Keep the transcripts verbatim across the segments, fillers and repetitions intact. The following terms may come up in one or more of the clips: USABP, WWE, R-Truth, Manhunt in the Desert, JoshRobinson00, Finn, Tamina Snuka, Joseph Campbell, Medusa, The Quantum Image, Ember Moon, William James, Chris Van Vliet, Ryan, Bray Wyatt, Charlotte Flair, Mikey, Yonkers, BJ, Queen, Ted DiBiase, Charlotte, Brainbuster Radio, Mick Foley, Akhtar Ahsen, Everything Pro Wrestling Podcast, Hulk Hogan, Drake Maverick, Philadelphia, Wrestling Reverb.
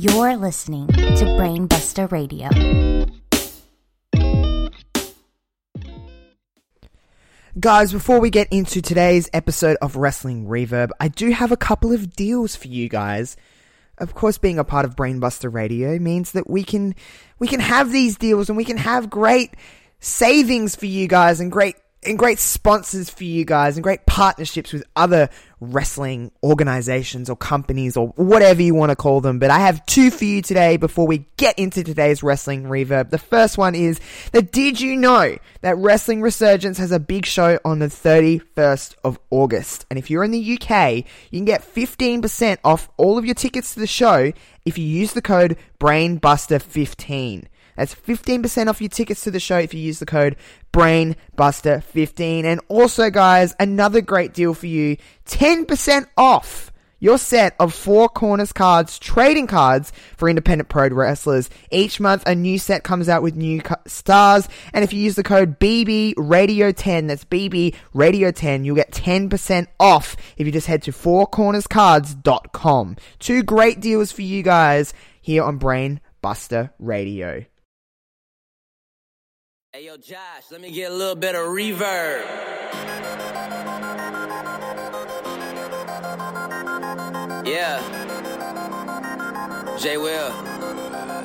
You're listening to Brainbuster Radio. Guys, before we get into today's episode of Wrestling Reverb, I do have a couple of deals for you guys. Of course, being a part of Brainbuster Radio means that we can we can have these deals and we can have great savings for you guys and great and great sponsors for you guys and great partnerships with other wrestling organizations or companies or whatever you want to call them. But I have two for you today before we get into today's Wrestling Reverb. The first one is that did you know that Wrestling Resurgence has a big show on the thirty-first of August? And if you're in the U K, you can get fifteen percent off all of your tickets to the show if you use the code brainbuster fifteen. That's fifteen percent off your tickets to the show if you use the code brainbuster fifteen. And also, guys, another great deal for you, ten percent off your set of Four Corners cards, trading cards for independent pro wrestlers. Each month, a new set comes out with new co- stars. And if you use the code B B Radio ten, that's B B Radio ten, you'll get ten percent off if you just head to four corners cards dot com. Two great deals for you guys here on Brainbuster Radio. Hey, yo, Josh, let me get a little bit of reverb. Yeah. J. Will.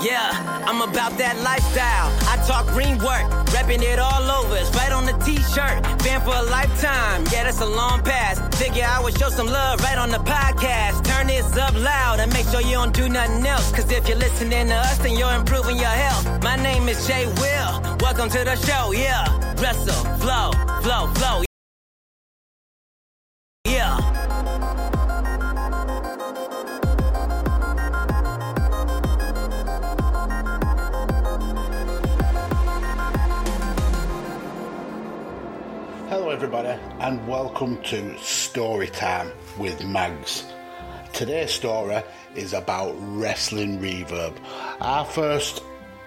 Yeah, I'm about that lifestyle. I talk green work, repping it all over. It's right on the t-shirt. Been for a lifetime. Yeah, that's a long pass. Figure I would show some love right on the podcast. Turn this up loud and make sure you don't do nothing else. Cause if you're listening to us, then you're improving your health. My name is J. Will. Welcome to the show, yeah. Wrestle, flow, flow, flow, yeah. Hello, everybody, and welcome to Story Time with Mags. Today's story is about Wrestling Reverb. Our first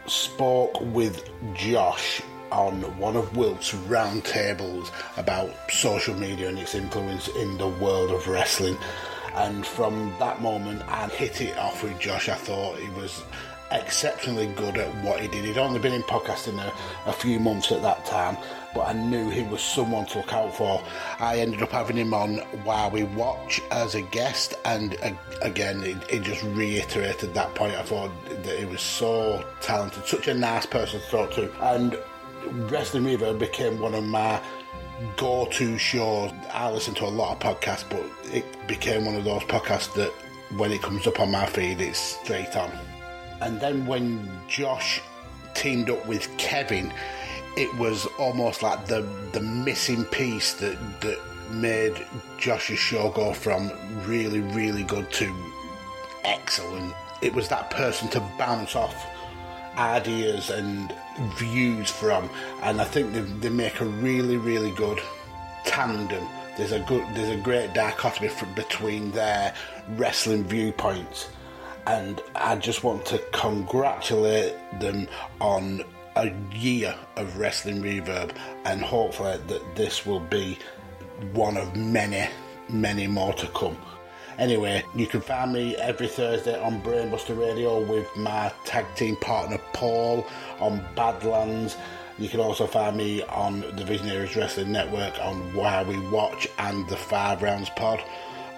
spoke with Josh on one of Wilt's roundtables about social media and its influence in the world of wrestling, and from that moment I hit it off with Josh. I thought he was exceptionally good at what he did. He'd only been in podcasting a, a few months at that time, but I knew he was someone to look out for. I ended up having him on While We Watch as a guest, and uh, again he, he just reiterated that point. I thought that he was so talented, such a nice person to talk to, and Wrestling Reverb became one of my go-to shows. I listen to a lot of podcasts, but it became one of those podcasts that when it comes up on my feed it's straight on. And then when Josh teamed up with Kevin, it was almost like the the missing piece that that made Josh's show go from really, really good to excellent. It was that person to bounce off ideas and views from, and I think they, they make a really, really good tandem. There's a good, there's a great dichotomy from, between their wrestling viewpoints. And I just want to congratulate them on a year of Wrestling Reverb, and hopefully that this will be one of many, many more to come. Anyway, you can find me every Thursday on Brainbuster Radio with my tag team partner Paul on Badlands. You can also find me on the Visionaries Wrestling Network on Why We Watch and the Five Rounds Pod.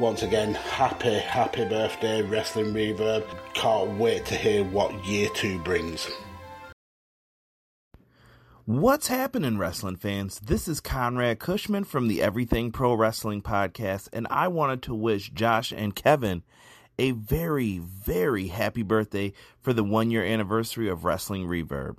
Once again, happy, happy birthday, Wrestling Reverb. Can't wait to hear what year two brings. What's happening, wrestling fans? This is Conrad Cushman from the Everything Pro Wrestling Podcast, and I wanted to wish Josh and Kevin a very, very happy birthday for the one-year anniversary of Wrestling Reverb.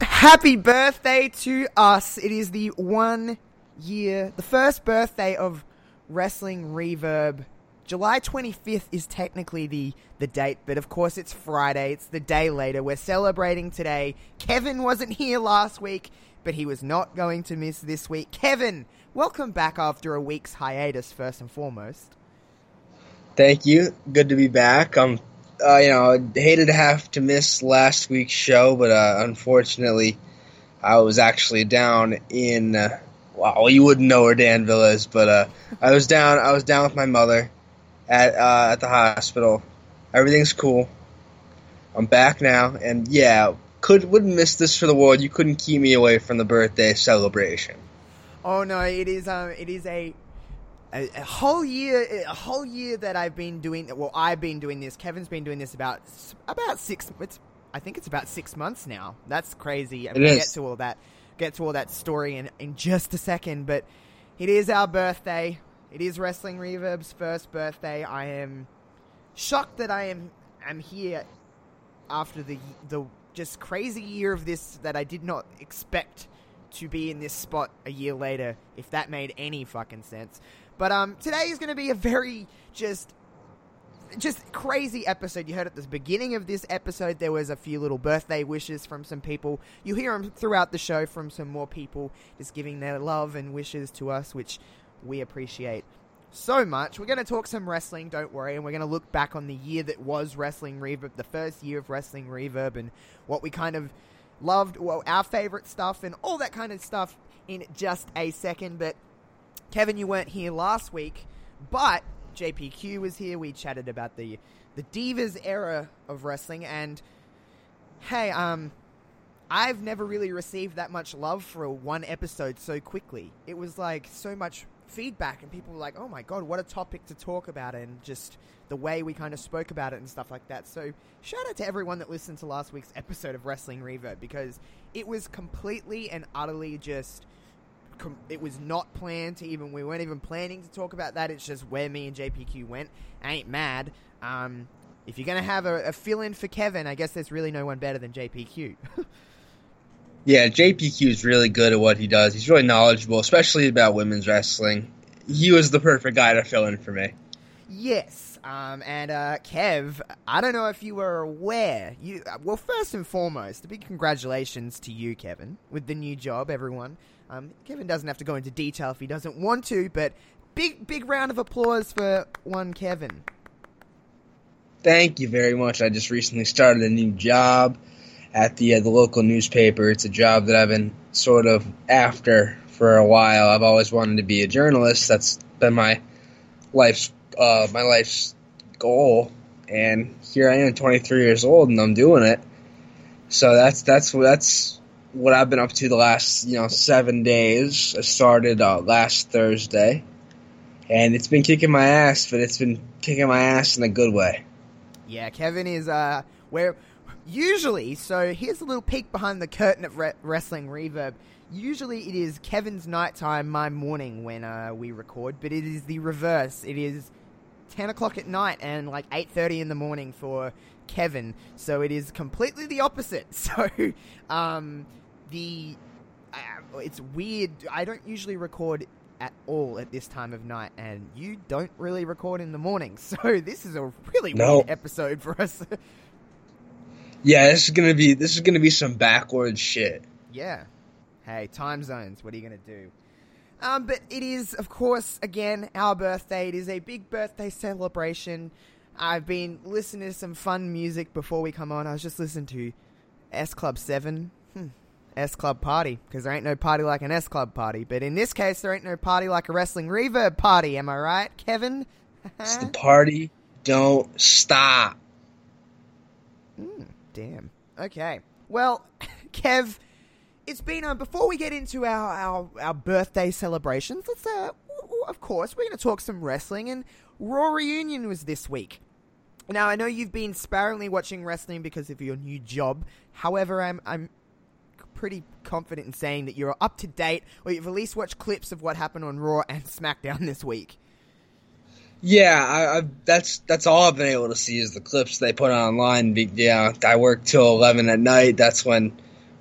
Happy birthday to us. It is the one year, the first birthday of Wrestling Reverb. July twenty-fifth is technically the the date, but of course it's Friday, it's the day later. We're celebrating today. Kevin wasn't here last week, but he was not going to miss this week. Kevin, welcome back after a week's hiatus, first and foremost. Thank you, good to be back. I'm uh, you know, hated to have to miss last week's show, but uh, unfortunately I was actually down in uh, Wow, you wouldn't know where Danville is, but uh, I was down. I was down with my mother at uh, at the hospital. Everything's cool. I'm back now, and yeah, could wouldn't miss this for the world. You couldn't keep me away from the birthday celebration. Oh no, it is um, it is a, a a whole year, a whole year that I've been doing. Well, I've been doing this. Kevin's been doing this about about six. It's I think it's about six months now. That's crazy. I mean, we'll get to all that. Get to all that story in in just a second, but it is our birthday. It is Wrestling Reverb's first birthday. I am shocked that I am am here after the the just crazy year of this that I did not expect to be in this spot a year later, if that made any fucking sense. But um, today is going to be a very just just crazy episode. You heard at the beginning of this episode, there was a few little birthday wishes from some people. You hear them throughout the show from some more people just giving their love and wishes to us, which we appreciate so much. We're going to talk some wrestling, don't worry, and we're going to look back on the year that was Wrestling Reverb, the first year of Wrestling Reverb, and what we kind of loved, well, our favorite stuff and all that kind of stuff in just a second. But Kevin, you weren't here last week, but J P Q was here. We chatted about the the Divas era of wrestling, and hey, um, I've never really received that much love for one episode so quickly. It was like so much feedback, and people were like, "Oh my god, what a topic to talk about!" And just the way we kind of spoke about it and stuff like that. So shout out to everyone that listened to last week's episode of Wrestling Reverb, because it was completely and utterly just. It was not planned to even, we weren't even planning to talk about that. It's just where me and J P Q went. I ain't mad. Um, if you're going to have a, a fill-in for Kevin, I guess there's really no one better than J P Q. Yeah, J P Q is really good at what he does. He's really knowledgeable, especially about women's wrestling. He was the perfect guy to fill in for me. Yes. Um, and uh, Kev, I don't know if you were aware. You Well, first and foremost, a big congratulations to you, Kevin, with the new job, everyone. Um, Kevin doesn't have to go into detail if he doesn't want to, but big, big round of applause for one Kevin. Thank you very much. I just recently started a new job at the uh, the local newspaper. It's a job that I've been sort of after for a while. I've always wanted to be a journalist. That's been my life's uh, my life's goal, and here I am, twenty-three years old, and I'm doing it. So that's that's that's. What I've been up to the last, you know, seven days. I started uh, last Thursday, and it's been kicking my ass, but it's been kicking my ass in a good way. Yeah, Kevin is uh, where usually. So here's a little peek behind the curtain of Re- Wrestling Reverb. Usually it is Kevin's nighttime, my morning when uh, we record, but it is the reverse. It is ten o'clock at night and like eight thirty in the morning for Kevin. So it is completely the opposite. So, um. The uh, it's weird. I don't usually record at all at this time of night, and you don't really record in the morning. So this is a really no. weird episode for us. Yeah, this is gonna be this is gonna be some backwards shit. Yeah. Hey, time zones. What are you gonna do? Um, but it is, of course, again our birthday. It is a big birthday celebration. I've been listening to some fun music before we come on. I was just listening to S Club Seven. Hmm. S Club Party, because there ain't no party like an S Club party. But in this case, there ain't no party like a Wrestling Reverb party. Am I right, Kevin? It's the party. Don't stop. Mm, damn. Okay. Well, Kev, it's been... Uh, before we get into our, our, our birthday celebrations, let's... Uh, of course, we're going to talk some wrestling, and Raw Reunion was this week. Now, I know you've been sparingly watching wrestling because of your new job. However, I'm... I'm pretty confident in saying that you're up to date, or you've at least watched clips of what happened on Raw and SmackDown this week. Yeah, I, I, that's that's all I've been able to see is the clips they put online. Yeah, I work till eleven at night. That's when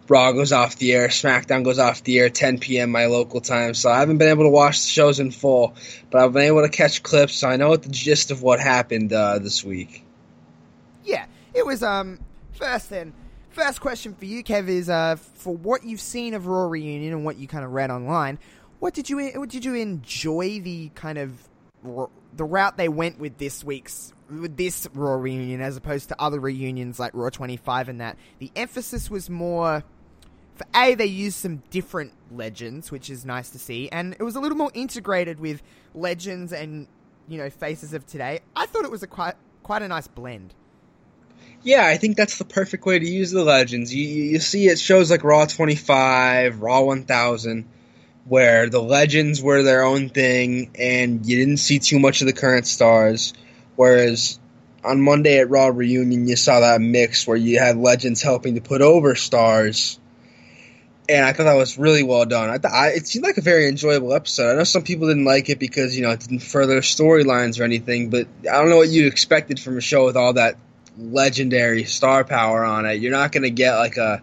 Raw goes off the air, SmackDown goes off the air, ten p.m. my local time. So I haven't been able to watch the shows in full, but I've been able to catch clips, so I know what the gist of what happened uh, this week. Yeah, it was um first then. First question for you, Kev, is uh, for what you've seen of Raw Reunion and what you kind of read online, what did you what did you enjoy the kind of the route they went with this week's with this Raw Reunion as opposed to other reunions like Raw twenty-five and that? The emphasis was more for A, they used some different legends, which is nice to see, and it was a little more integrated with legends and you know, faces of today, I thought it was a quite quite a nice blend. Yeah, I think that's the perfect way to use the legends. You you see it shows like Raw twenty-five, Raw one thousand, where the legends were their own thing and you didn't see too much of the current stars. Whereas on Monday at Raw Reunion, you saw that mix where you had legends helping to put over stars. And I thought that was really well done. I th- I, it seemed like a very enjoyable episode. I know some people didn't like it because, you know, it didn't further storylines or anything, but I don't know what you expected from a show with all that legendary star power on it. You're not going to get like a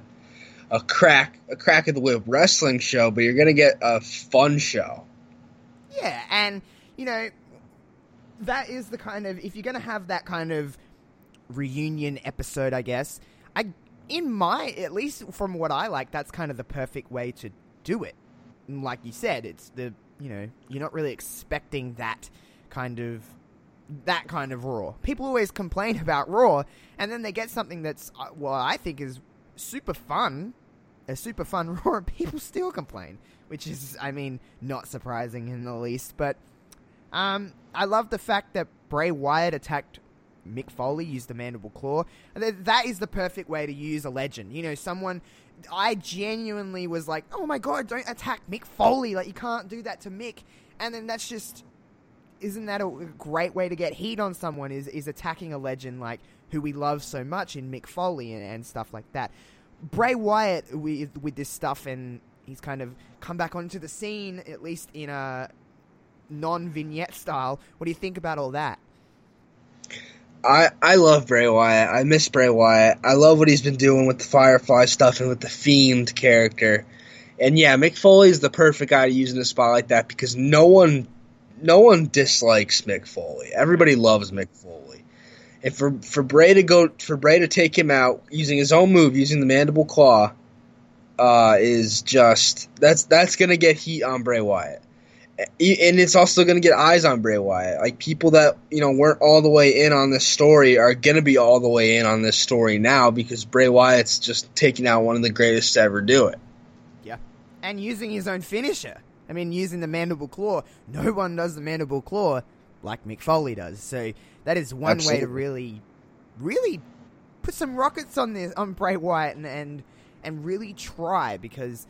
a crack a crack of the whip wrestling show, but you're going to get a fun show. Yeah, and you know that is the kind of, if you're going to have that kind of reunion episode, I guess, I in my at least from what I like, that's kind of the perfect way to do it. And like you said, it's the, you know, you're not really expecting that kind of that kind of Raw. People always complain about Raw, and then they get something that's, well, I think is super fun, a super fun Raw, and people still complain, which is, I mean, not surprising in the least. But um, I love the fact that Bray Wyatt attacked Mick Foley, used the mandible claw. That is the perfect way to use a legend. You know, someone, I genuinely was like, oh my God, don't attack Mick Foley. Like, you can't do that to Mick. And then that's just... Isn't that a great way to get heat on someone, is, is attacking a legend like who we love so much in Mick Foley and, and stuff like that. Bray Wyatt with, with this stuff, and he's kind of come back onto the scene, at least in a non-vignette style. What do you think about all that? I, I love Bray Wyatt. I miss Bray Wyatt. I love what he's been doing with the Firefly stuff and with the Fiend character. And yeah, Mick Foley is the perfect guy to use in a spot like that because no one... No one dislikes Mick Foley. Everybody loves Mick Foley, and for for Bray to go for Bray to take him out using his own move, using the mandible claw, uh, is just that's that's gonna get heat on Bray Wyatt, and it's also gonna get eyes on Bray Wyatt. Like people that you know weren't all the way in on this story are gonna be all the way in on this story now because Bray Wyatt's just taking out one of the greatest to ever do it. Yeah, and using his own finisher. I mean, using the mandible claw, no one does the mandible claw like Mick Foley does. So that is one Absolutely. way to really, really put some rockets on this on Bray Wyatt and, and and really try, because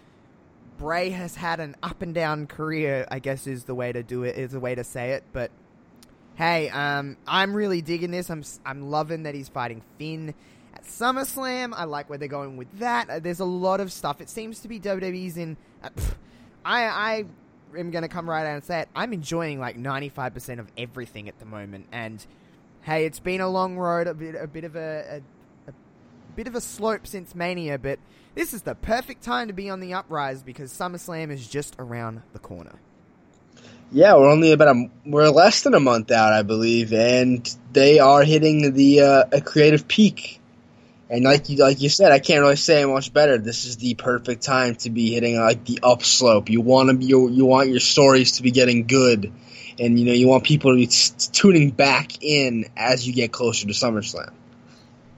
Bray has had an up and down career. I guess is the way to do it. Is the way to say it. But hey, um, I'm really digging this. I'm I'm loving that he's fighting Finn at SummerSlam. I like where they're going with that. There's a lot of stuff. It seems to be W W E's in. Uh, pff, I, I am going to come right out and say it. I'm enjoying like ninety-five percent of everything at the moment. And hey, it's been a long road, a bit, a bit of a, a, a bit of a slope since Mania, but this is the perfect time to be on the uprise because SummerSlam is just around the corner. Yeah, we're only about a, we're less than a month out, I believe, and they are hitting the uh, a creative peak. And like you, like you said, I can't really say it much better. This is the perfect time to be hitting like the upslope. You want to be, you, you want your stories to be getting good, and you know you want people to be t- tuning back in as you get closer to SummerSlam.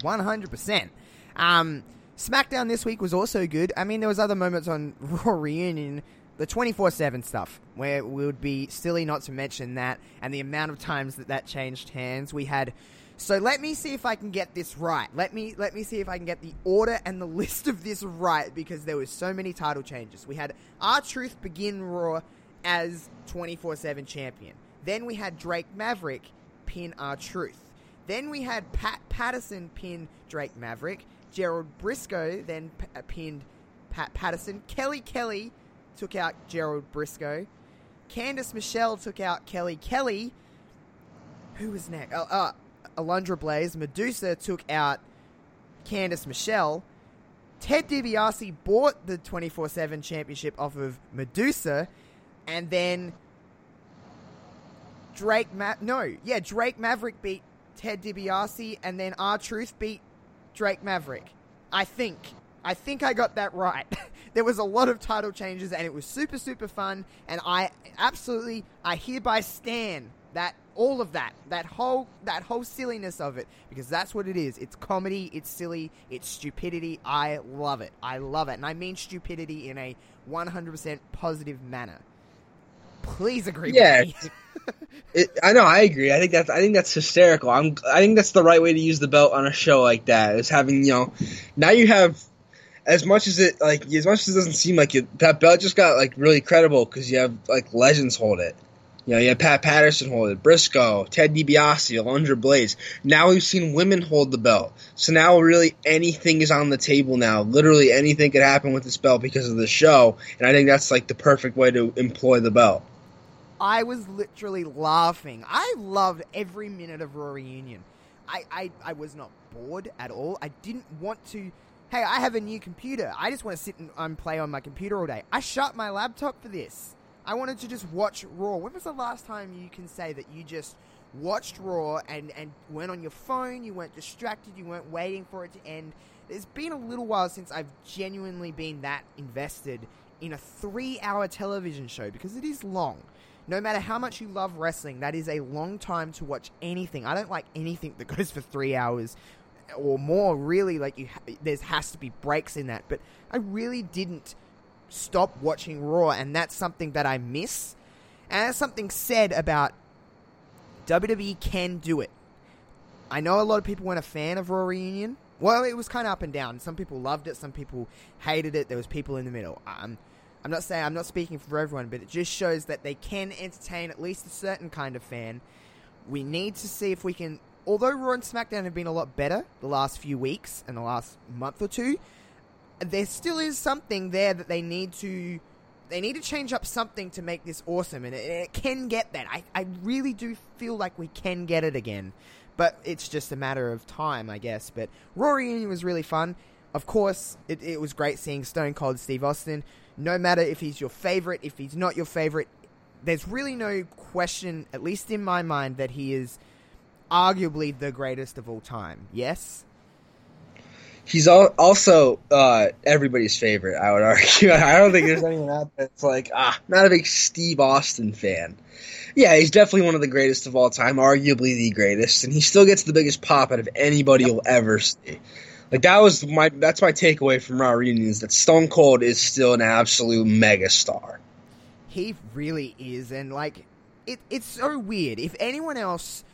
One hundred percent. SmackDown this week was also good. I mean, there was other moments on Raw Reunion, the twenty-four seven stuff, where it would be silly not to mention that, and the amount of times that that changed hands. We had. So let me see if I can get this right. Let me let me see if I can get the order and the list of this right, because there was so many title changes. We had R-Truth begin Raw as twenty-four seven champion. Then we had Drake Maverick pin R-Truth. Then we had Pat Patterson pin Drake Maverick. Gerald Briscoe then p- pinned Pat Patterson. Kelly Kelly took out Gerald Briscoe. Candice Michelle took out Kelly Kelly. Who was next? Oh, uh, Alundra Blaze. Medusa took out Candice Michelle. Ted DiBiase bought the twenty-four seven championship off of Medusa. And then Drake Ma- No, yeah, Drake Maverick beat Ted DiBiase, and then R-Truth beat Drake Maverick. I think. I think I got that right. There was a lot of title changes, and it was super, super fun. And I absolutely, I hereby stand that all of that, that whole that whole silliness of it, because that's what it is. It's comedy, it's silly, it's stupidity. I love it. I love it. And I mean stupidity in a one hundred percent positive manner. please agree yeah, with me. It, I know, I agree. I think that's I think that's hysterical. I'm I think that's the right way to use the belt on a show like that. Is having, you know, now you have, as much as it like as much as it doesn't seem like it, that belt just got like really credible because you have like legends hold it. You know, you have Pat Patterson hold it, Briscoe, Ted DiBiase, Alundra Blaze. Now we've seen women hold the belt. So now really anything is on the table now. Literally anything could happen with this belt because of the show. And I think that's like the perfect way to employ the belt. I was literally laughing. I loved every minute of Raw Reunion. I, I, I was not bored at all. I didn't want to... Hey, I have a new computer. I just want to sit and um, play on my computer all day. I shut my laptop for this. I wanted to just watch Raw. When was the last time you can say that you just watched Raw and, and went on your phone, you weren't distracted, you weren't waiting for it to end? It's been a little while since I've genuinely been that invested in a three-hour television show, because it is long. No matter how much you love wrestling, that is a long time to watch anything. I don't like anything that goes for three hours or more, really. Like, you, ha- there has to be breaks in that. But I really didn't stop watching Raw, and that's something that I miss. And there's something said about W W E can do it. I know a lot of people weren't a fan of Raw Reunion. Well, it was kind of up and down. Some people loved it, some people hated it. There was people in the middle. Um, I'm not saying I'm not speaking for everyone, but it just shows that they can entertain at least a certain kind of fan. We need to see if we can. Although Raw and SmackDown have been a lot better the last few weeks and the last month or two, there still is something there that they need to they need to change up something to make this awesome, and it, it can get that. I, I really do feel like we can get it again, but it's just a matter of time, I guess. But Raw Reunion was really fun. Of course, it, it was great seeing Stone Cold Steve Austin. No matter if he's your favorite, if he's not your favorite, there's really no question, at least in my mind, that he is arguably the greatest of all time. Yes? He's also uh, everybody's favorite, I would argue. I don't think there's anyone out there that's like, ah, not a big Steve Austin fan. Yeah, he's definitely one of the greatest of all time, arguably the greatest, and he still gets the biggest pop out of anybody you'll ever see. Like, that was my that's my takeaway from Raw Reunion, is that Stone Cold is still an absolute megastar. He really is, and like it it's so weird. If anyone else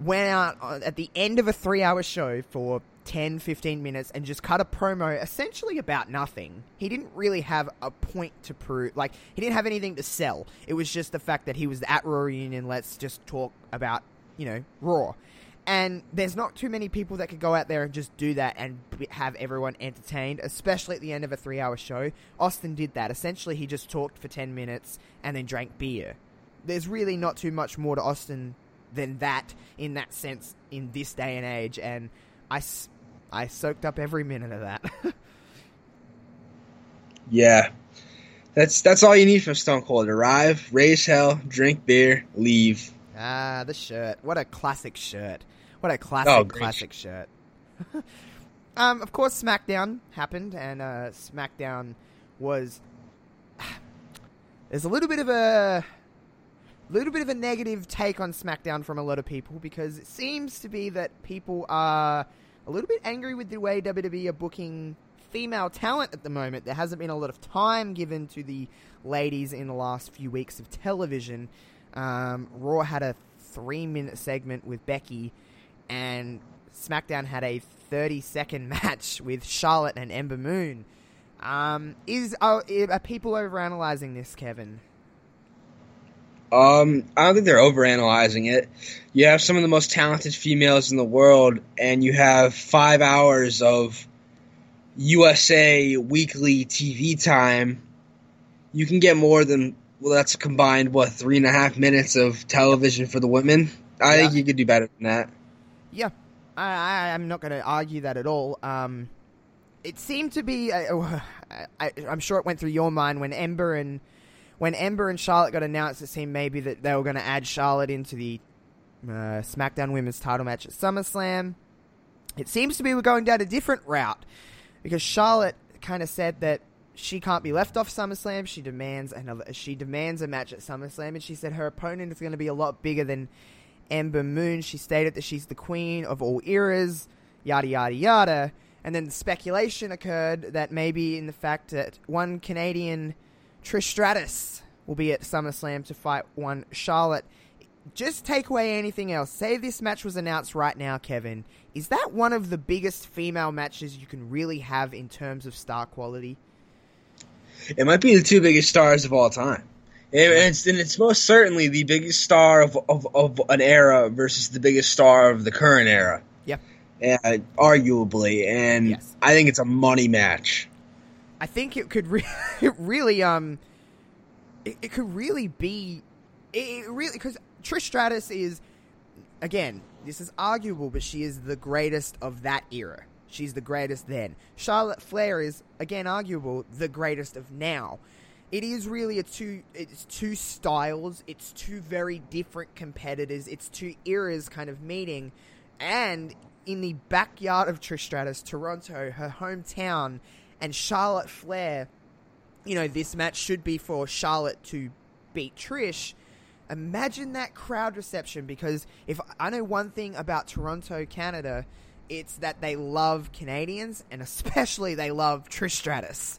went out at the end of a three-hour show for ten, fifteen minutes and just cut a promo essentially about nothing, he didn't really have a point to prove. Like, he didn't have anything to sell. It was just the fact that he was at Raw Reunion, let's just talk about, you know, Raw. And there's not too many people that could go out there and just do that and have everyone entertained, especially at the end of a three-hour show. Austin did that. Essentially, he just talked for ten minutes and then drank beer. There's really not too much more to Austin than that in that sense in this day and age, and I, I soaked up every minute of that. Yeah. That's, that's all you need from Stone Cold. Arrive, raise hell, drink beer, leave. Ah, the shirt. What a classic shirt. What a classic, oh, classic shirt. um, of course, SmackDown happened, and uh, SmackDown was... There's a little bit of a... little bit of a negative take on SmackDown from a lot of people, because it seems to be that people are a little bit angry with the way W W E are booking female talent at the moment. There hasn't been a lot of time given to the ladies in the last few weeks of television. Um, Raw had a three-minute segment with Becky, and SmackDown had a thirty-second match with Charlotte and Ember Moon. Um, is are, are people overanalyzing this, Kevin? Um, I don't think they're overanalyzing it. You have some of the most talented females in the world, and you have five hours of U S A weekly T V time. You can get more than... Well, that's a combined, what, three and a half minutes of television for the women? I yeah. think you could do better than that. Yeah, I, I, I'm not going to argue that at all. Um, it seemed to be, uh, I, I'm sure it went through your mind, when Ember and when Ember and Charlotte got announced, it seemed maybe that they were going to add Charlotte into the uh, SmackDown Women's title match at SummerSlam. It seems to be we're going down a different route, because Charlotte kind of said that she can't be left off SummerSlam. She demands another. She demands a match at SummerSlam, and she said her opponent is going to be a lot bigger than Ember Moon. She stated that she's the queen of all eras, yada, yada, yada. And then the speculation occurred that maybe in the fact that one Canadian, Trish Stratus, will be at SummerSlam to fight one Charlotte. Just take away anything else. Say this match was announced right now, Kevin. Is that one of the biggest female matches you can really have in terms of star quality? It might be the two biggest stars of all time. And it's, and it's most certainly the biggest star of, of, of an era versus the biggest star of the current era. Yeah. Uh, arguably. And yes. I think it's a money match. I think it could re- it really um it, it could really be it, it really because Trish Stratus is, again, this is arguable, but she is the greatest of that era. She's the greatest then. Charlotte Flair is, again, arguable, the greatest of now. It is really a two, it's two styles, it's two very different competitors, it's two eras kind of meeting, and in the backyard of Trish Stratus, Toronto, her hometown, and Charlotte Flair, you know, this match should be for Charlotte to beat Trish. Imagine that crowd reception, because if I know one thing about Toronto, Canada, it's that they love Canadians, and especially they love Trish Stratus.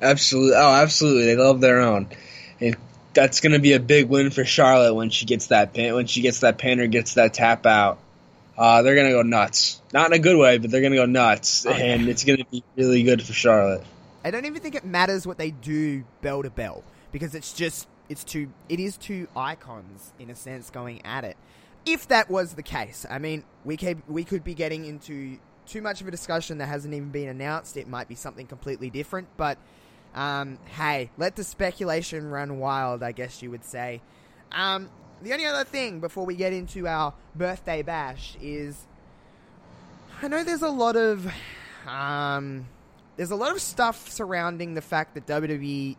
Absolutely. Oh, absolutely. They love their own. And that's going to be a big win for Charlotte when she gets that pin, when she gets that pin or gets that tap out. Uh, they're going to go nuts. Not in a good way, but they're going to go nuts. Oh, and yeah. It's going to be really good for Charlotte. I don't even think it matters what they do bell to bell, because it's just, it's two, it is two icons in a sense going at it. If that was the case, I mean, we could, we could be getting into too much of a discussion that hasn't even been announced. It might be something completely different, but um, hey, let the speculation run wild, I guess you would say. Um, the only other thing before we get into our birthday bash is, I know there's a lot of um, there's a lot of stuff surrounding the fact that W W E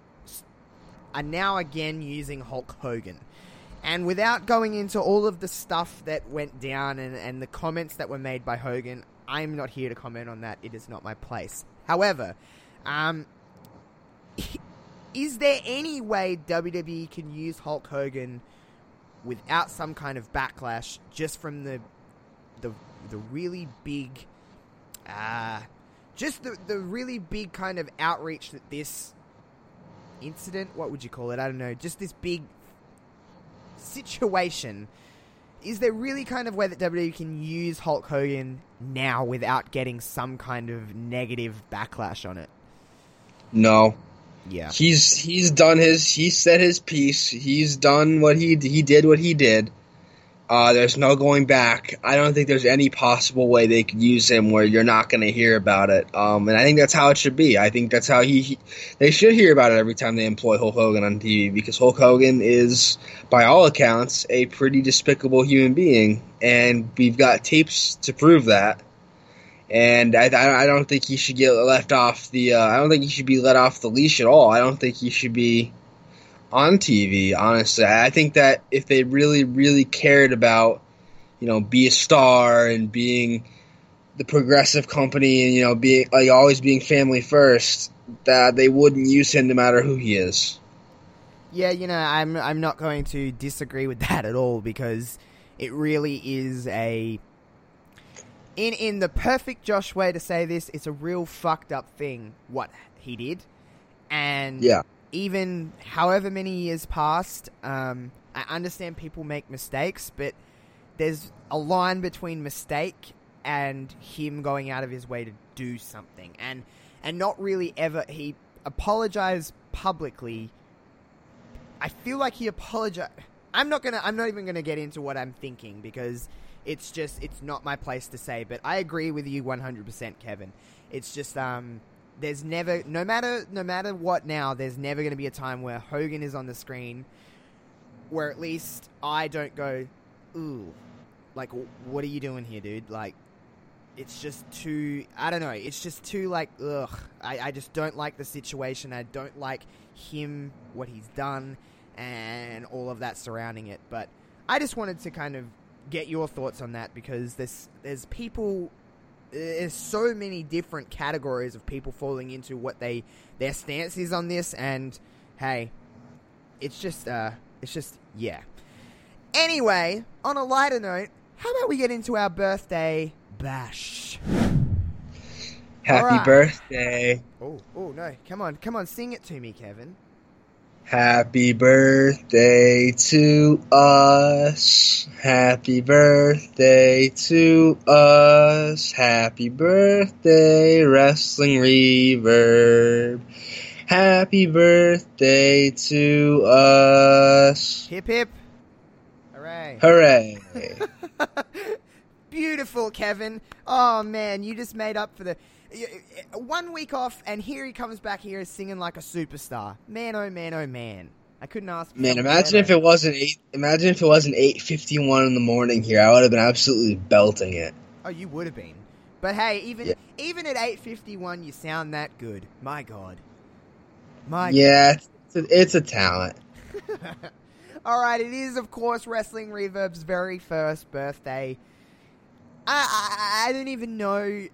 are now again using Hulk Hogan. And without going into all of the stuff that went down and, and the comments that were made by Hogan, I'm not here to comment on that. It is not my place. However, um, is there any way W W E can use Hulk Hogan without some kind of backlash, just from the the the really big, uh, just the the really big kind of outreach that this incident, what would you call it? I don't know. Just this big situation. Is there really kind of way that W W E can use Hulk Hogan now without getting some kind of negative backlash on it? No. Yeah. He's he's done his he said his piece. He's done what he he did what he did. Uh, there's no going back. I don't think there's any possible way they could use him where you're not going to hear about it. Um, and I think that's how it should be. I think that's how he, he they should hear about it every time they employ Hulk Hogan on T V, because Hulk Hogan is, by all accounts, a pretty despicable human being, and we've got tapes to prove that. And I, I don't think he should get left off the. Uh, I don't think he should be let off the leash at all. I don't think he should be on T V, honestly. I think that if they really, really cared about, you know, be a star and being the progressive company and, you know, being like always being family first, that they wouldn't use him no matter who he is. Yeah, you know, I'm I'm not going to disagree with that at all, because it really is a in in the perfect Josh way to say this, it's a real fucked up thing what he did. And yeah. Even however many years passed, um, I understand people make mistakes, but there's a line between mistake and him going out of his way to do something. And and not really ever... He apologized publicly. I feel like he apologized... I'm not gonna. I'm not even going to get into what I'm thinking, because it's just... It's not my place to say, but I agree with you one hundred percent, Kevin. It's just... um. There's never, no matter no matter what now, there's never going to be a time where Hogan is on the screen where at least I don't go, ooh, like, what are you doing here, dude? Like, it's just too, I don't know, it's just too, like, ugh. I, I just don't like the situation. I don't like him, what he's done, and all of that surrounding it. But I just wanted to kind of get your thoughts on that, because there's, there's people... There's so many different categories of people falling into what they their stance is on this, and hey, it's just uh, it's just yeah. Anyway, on a lighter note, how about we get into our birthday bash? Happy right. birthday! Oh, oh no! Come on, come on, sing it to me, Kevin. Happy birthday to us. Happy birthday to us. Happy birthday, Wrestling Reverb. Happy birthday to us. Hip hip. Hooray. Hooray. Beautiful, Kevin. Oh, man, you just made up for the... One week off, and here he comes back here singing like a superstar. Man, oh man, oh man! I couldn't ask. Man, imagine if it wasn't eight. Imagine if it wasn't eight fifty-one in the morning here. I would have been absolutely belting it. Oh, you would have been. But hey, even yeah. even at eight fifty-one, you sound that good. My God, my yeah, God. It's, a, it's a talent. All right, it is of course Wrestling Reverb's very first birthday. I I, I don't even know.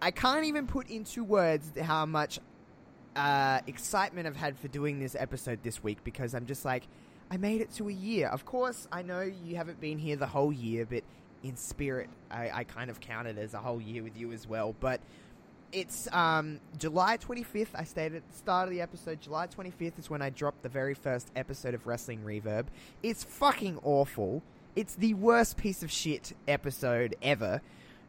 I can't even put into words how much uh, excitement I've had for doing this episode this week, because I'm just like, I made it to a year. Of course, I know you haven't been here the whole year, but in spirit, I, I kind of count it as a whole year with you as well. But it's um, July twenty-fifth. I stated at the start of the episode, July twenty-fifth is when I dropped the very first episode of Wrestling Reverb. It's fucking awful. It's the worst piece of shit episode ever.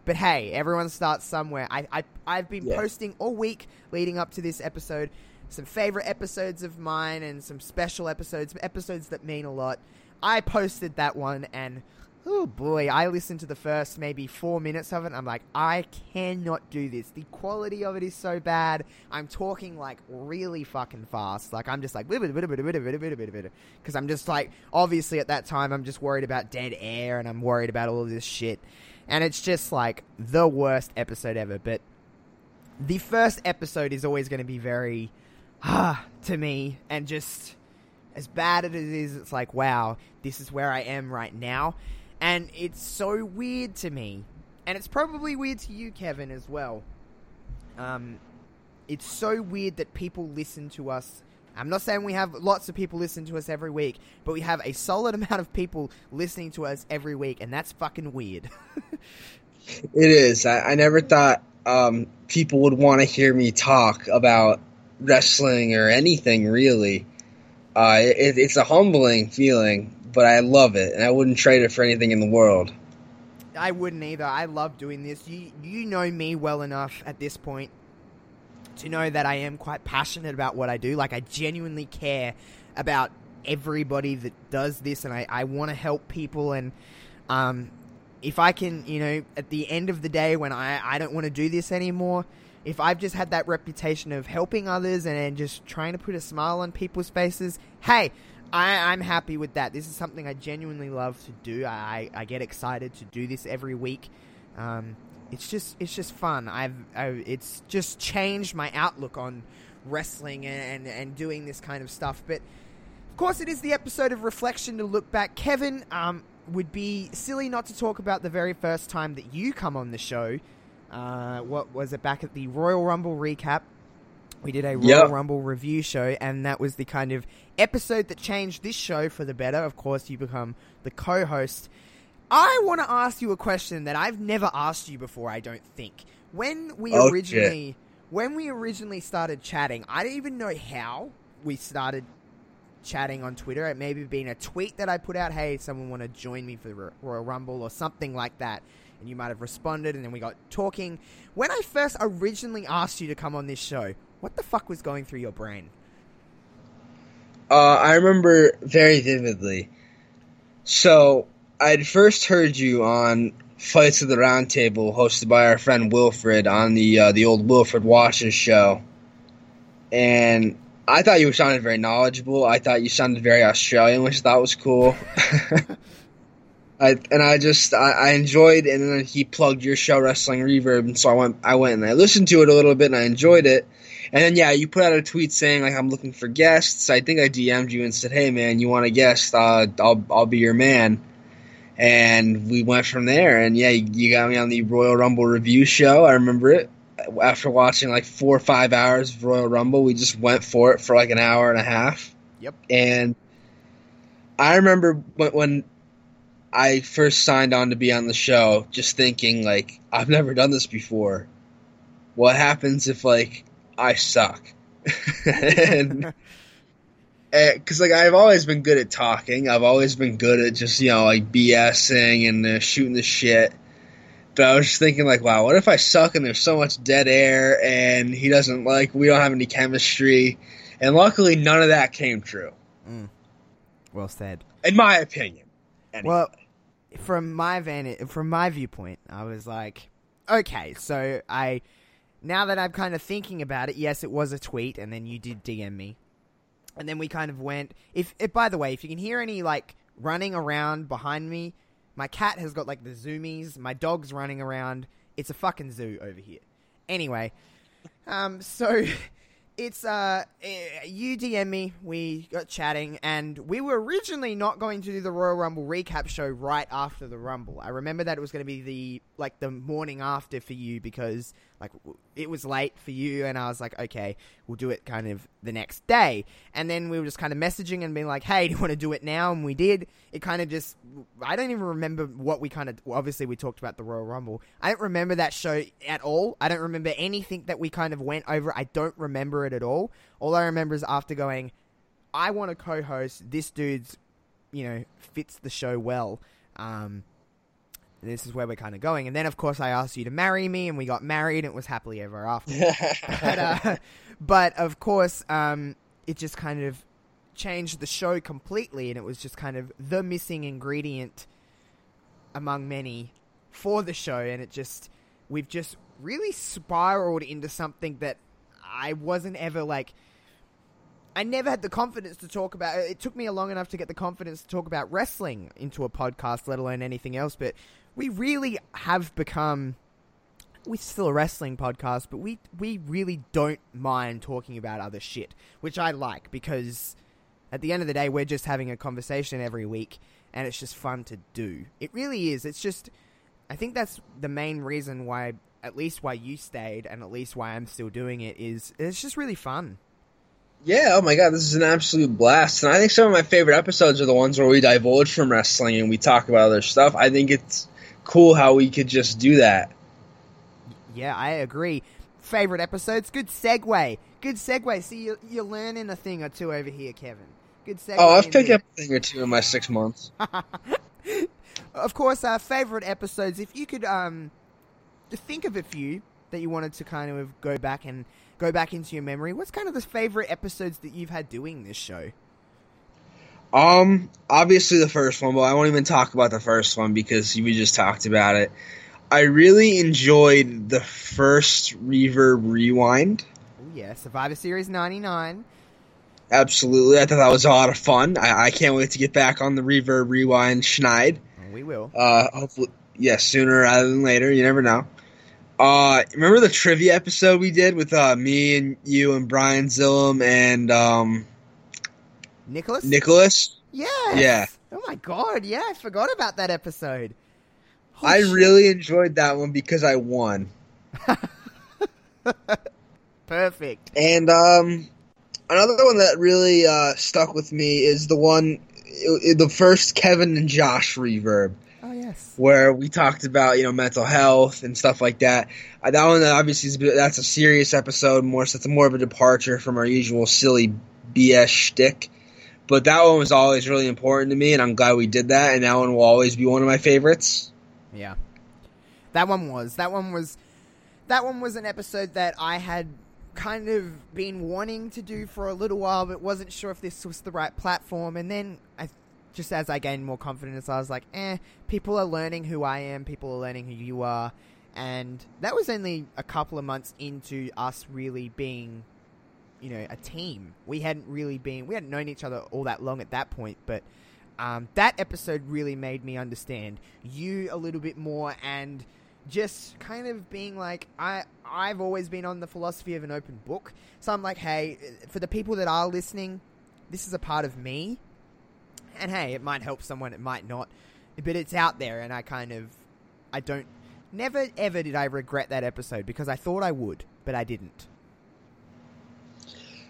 But hey, everyone starts somewhere. I, I, I've been yeah. posting all week leading up to this episode some favorite episodes of mine and some special episodes, episodes that mean a lot. I posted that one, and oh boy, I listened to the first maybe four minutes of it. And I'm like, I cannot do this. The quality of it is so bad. I'm talking like really fucking fast. Like I'm just like, because I'm just like, obviously at that time, I'm just worried about dead air and I'm worried about all of this shit. And it's just, like, the worst episode ever. But the first episode is always going to be very, ah, to me. And just as bad as it is, it's like, wow, this is where I am right now. And it's so weird to me. And it's probably weird to you, Kevin, as well. Um, it's so weird that people listen to us. I'm not saying we have lots of people listen to us every week, but we have a solid amount of people listening to us every week, and that's fucking weird. It is. I, I never thought um, people would want to hear me talk about wrestling or anything, really. Uh, it, it's a humbling feeling, but I love it, and I wouldn't trade it for anything in the world. I wouldn't either. I love doing this. You, you know me well enough at this point to know that I am quite passionate about what I do. Like, I genuinely care about everybody that does this, and I, I want to help people, and um, if I can, you know, at the end of the day when I, I don't want to do this anymore, if I've just had that reputation of helping others and, and just trying to put a smile on people's faces, hey, I, I'm happy with that. This is something I genuinely love to do. I, I get excited to do this every week. Um It's just, it's just fun. I've, I've, it's just changed my outlook on wrestling and, and, and doing this kind of stuff. But of course, it is the episode of reflection to look back. Kevin, um, would be silly not to talk about the very first time that you come on the show. Uh, what was it back at the Royal Rumble recap? We did a Royal yep. Rumble review show, and that was the kind of episode that changed this show for the better. Of course, you become the co-host. I want to ask you a question that I've never asked you before, I don't think. When we oh, originally shit. when we originally started chatting, I don't even know how we started chatting on Twitter. It may have been a tweet that I put out, hey, someone want to join me for the Royal Rumble or something like that. And you might have responded, and then we got talking. When I first originally asked you to come on this show, what the fuck was going through your brain? Uh, I remember very vividly. So... I'd first heard you on Fights of the Roundtable, hosted by our friend Wilfred on the uh, the old Wilfred Watches show, and I thought you sounded very knowledgeable. I thought you sounded very Australian, which I thought was cool. I and I just I, I enjoyed, and then he plugged your show, Wrestling Reverb, and so I went I went and I listened to it a little bit, and I enjoyed it. And then yeah, you put out a tweet saying like I'm looking for guests. I think I D M'd you and said, hey man, you want a guest? Uh, I'll I'll be your man. And we went from there, and yeah, you got me on the Royal Rumble review show. I remember it. After watching like four or five hours of Royal Rumble, we just went for it for like an hour and a half. Yep. And I remember when I first signed on to be on the show, just thinking like, I've never done this before. What happens if like I suck? and because like I've always been good at talking. I've always been good at just, you know, like BSing and uh, shooting the shit. But I was just thinking, like, wow, what if I suck and there's so much dead air and he doesn't like, we don't have any chemistry. And luckily, none of that came true. Mm. Well said. In my opinion. Anyway. Well, from my van- from my viewpoint, I was like, okay, so I, now that I'm kind of thinking about it, yes, it was a tweet, and then you did D M me. And then we kind of went, if, if by the way, if you can hear any, like, running around behind me, my cat has got, like, the zoomies, my dog's running around, it's a fucking zoo over here. Anyway, um, so... It's, uh, you D M me, we got chatting, and we were originally not going to do the Royal Rumble recap show right after the Rumble. I remember that it was going to be the, like, the morning after for you, because, like, it was late for you, and I was like, okay, we'll do it kind of the next day. And then we were just kind of messaging and being like, hey, do you want to do it now? And we did. It kind of just, I don't even remember what we kind of, well, obviously we talked about the Royal Rumble. I don't remember that show at all. I don't remember anything that we kind of went over. I don't remember it at all. All I remember is after going, I want to co-host. This dude's, you know, fits the show well. Um, this is where we're kind of going. And then, of course, I asked you to marry me, and we got married, and it was happily ever after. but, uh, but, of course, um, it just kind of changed the show completely, and it was just kind of the missing ingredient among many for the show. And it just, we've just really spiraled into something that I wasn't ever, like, I never had the confidence to talk about. It took me long enough to get the confidence to talk about wrestling into a podcast, let alone anything else. But we really have become, we're still a wrestling podcast, but we, we really don't mind talking about other shit, which I like, because at the end of the day, we're just having a conversation every week, and it's just fun to do. It really is. It's just, I think that's the main reason why, at least why you stayed, and at least why I'm still doing it, is it's just really fun. Yeah, oh my god, this is an absolute blast. And I think some of my favorite episodes are the ones where we divulge from wrestling and we talk about other stuff. I think it's cool how we could just do that. Yeah, I agree. Favorite episodes? Good segue. Good segue. See, you're, you're learning a thing or two over here, Kevin. Good segue. Oh, I've picked up a thing or two in my six months. Of course, our favorite episodes, if you could... um. To think of a few that you wanted to kind of go back and go back into your memory, what's kind of the favorite episodes that you've had doing this show? Um, obviously the first one, but I won't even talk about the first one because we just talked about it. I really enjoyed the first Reverb Rewind. Oh yeah, Survivor Series ninety-nine. Absolutely, I thought that was a lot of fun. I, I can't wait to get back on the Reverb Rewind Schneid. We will. Uh, hopefully, yeah, sooner rather than later. You never know. Uh, remember the trivia episode we did with uh, me and you and Brian Zillum and um, Nicholas? Nicholas? Yes. Yeah. Oh my god, yeah, I forgot about that episode. Holy I shit. Really enjoyed that one because I won. Perfect. And um, another one that really uh, stuck with me is the one, the first Kevin and Josh Reverb. Oh, yes. Where we talked about, you know, mental health and stuff like that. Uh, that one, obviously, is, that's a serious episode more, so it's more of a departure from our usual silly B S shtick. But that one was always really important to me, and I'm glad we did that, and that one will always be one of my favorites. Yeah. That one was. That one was, that one was an episode that I had kind of been wanting to do for a little while, but wasn't sure if this was the right platform, and then I just as I gained more confidence, I was like, eh, people are learning who I am, people are learning who you are, and that was only a couple of months into us really being, you know, a team. We hadn't really been, we hadn't known each other all that long at that point, but um, that episode really made me understand you a little bit more, and just kind of being like, I, I've always been on the philosophy of an open book, so I'm like, hey, for the people that are listening, this is a part of me. And hey, it might help someone, it might not, but it's out there, and I kind of, I don't, never ever did I regret that episode, because I thought I would, but I didn't.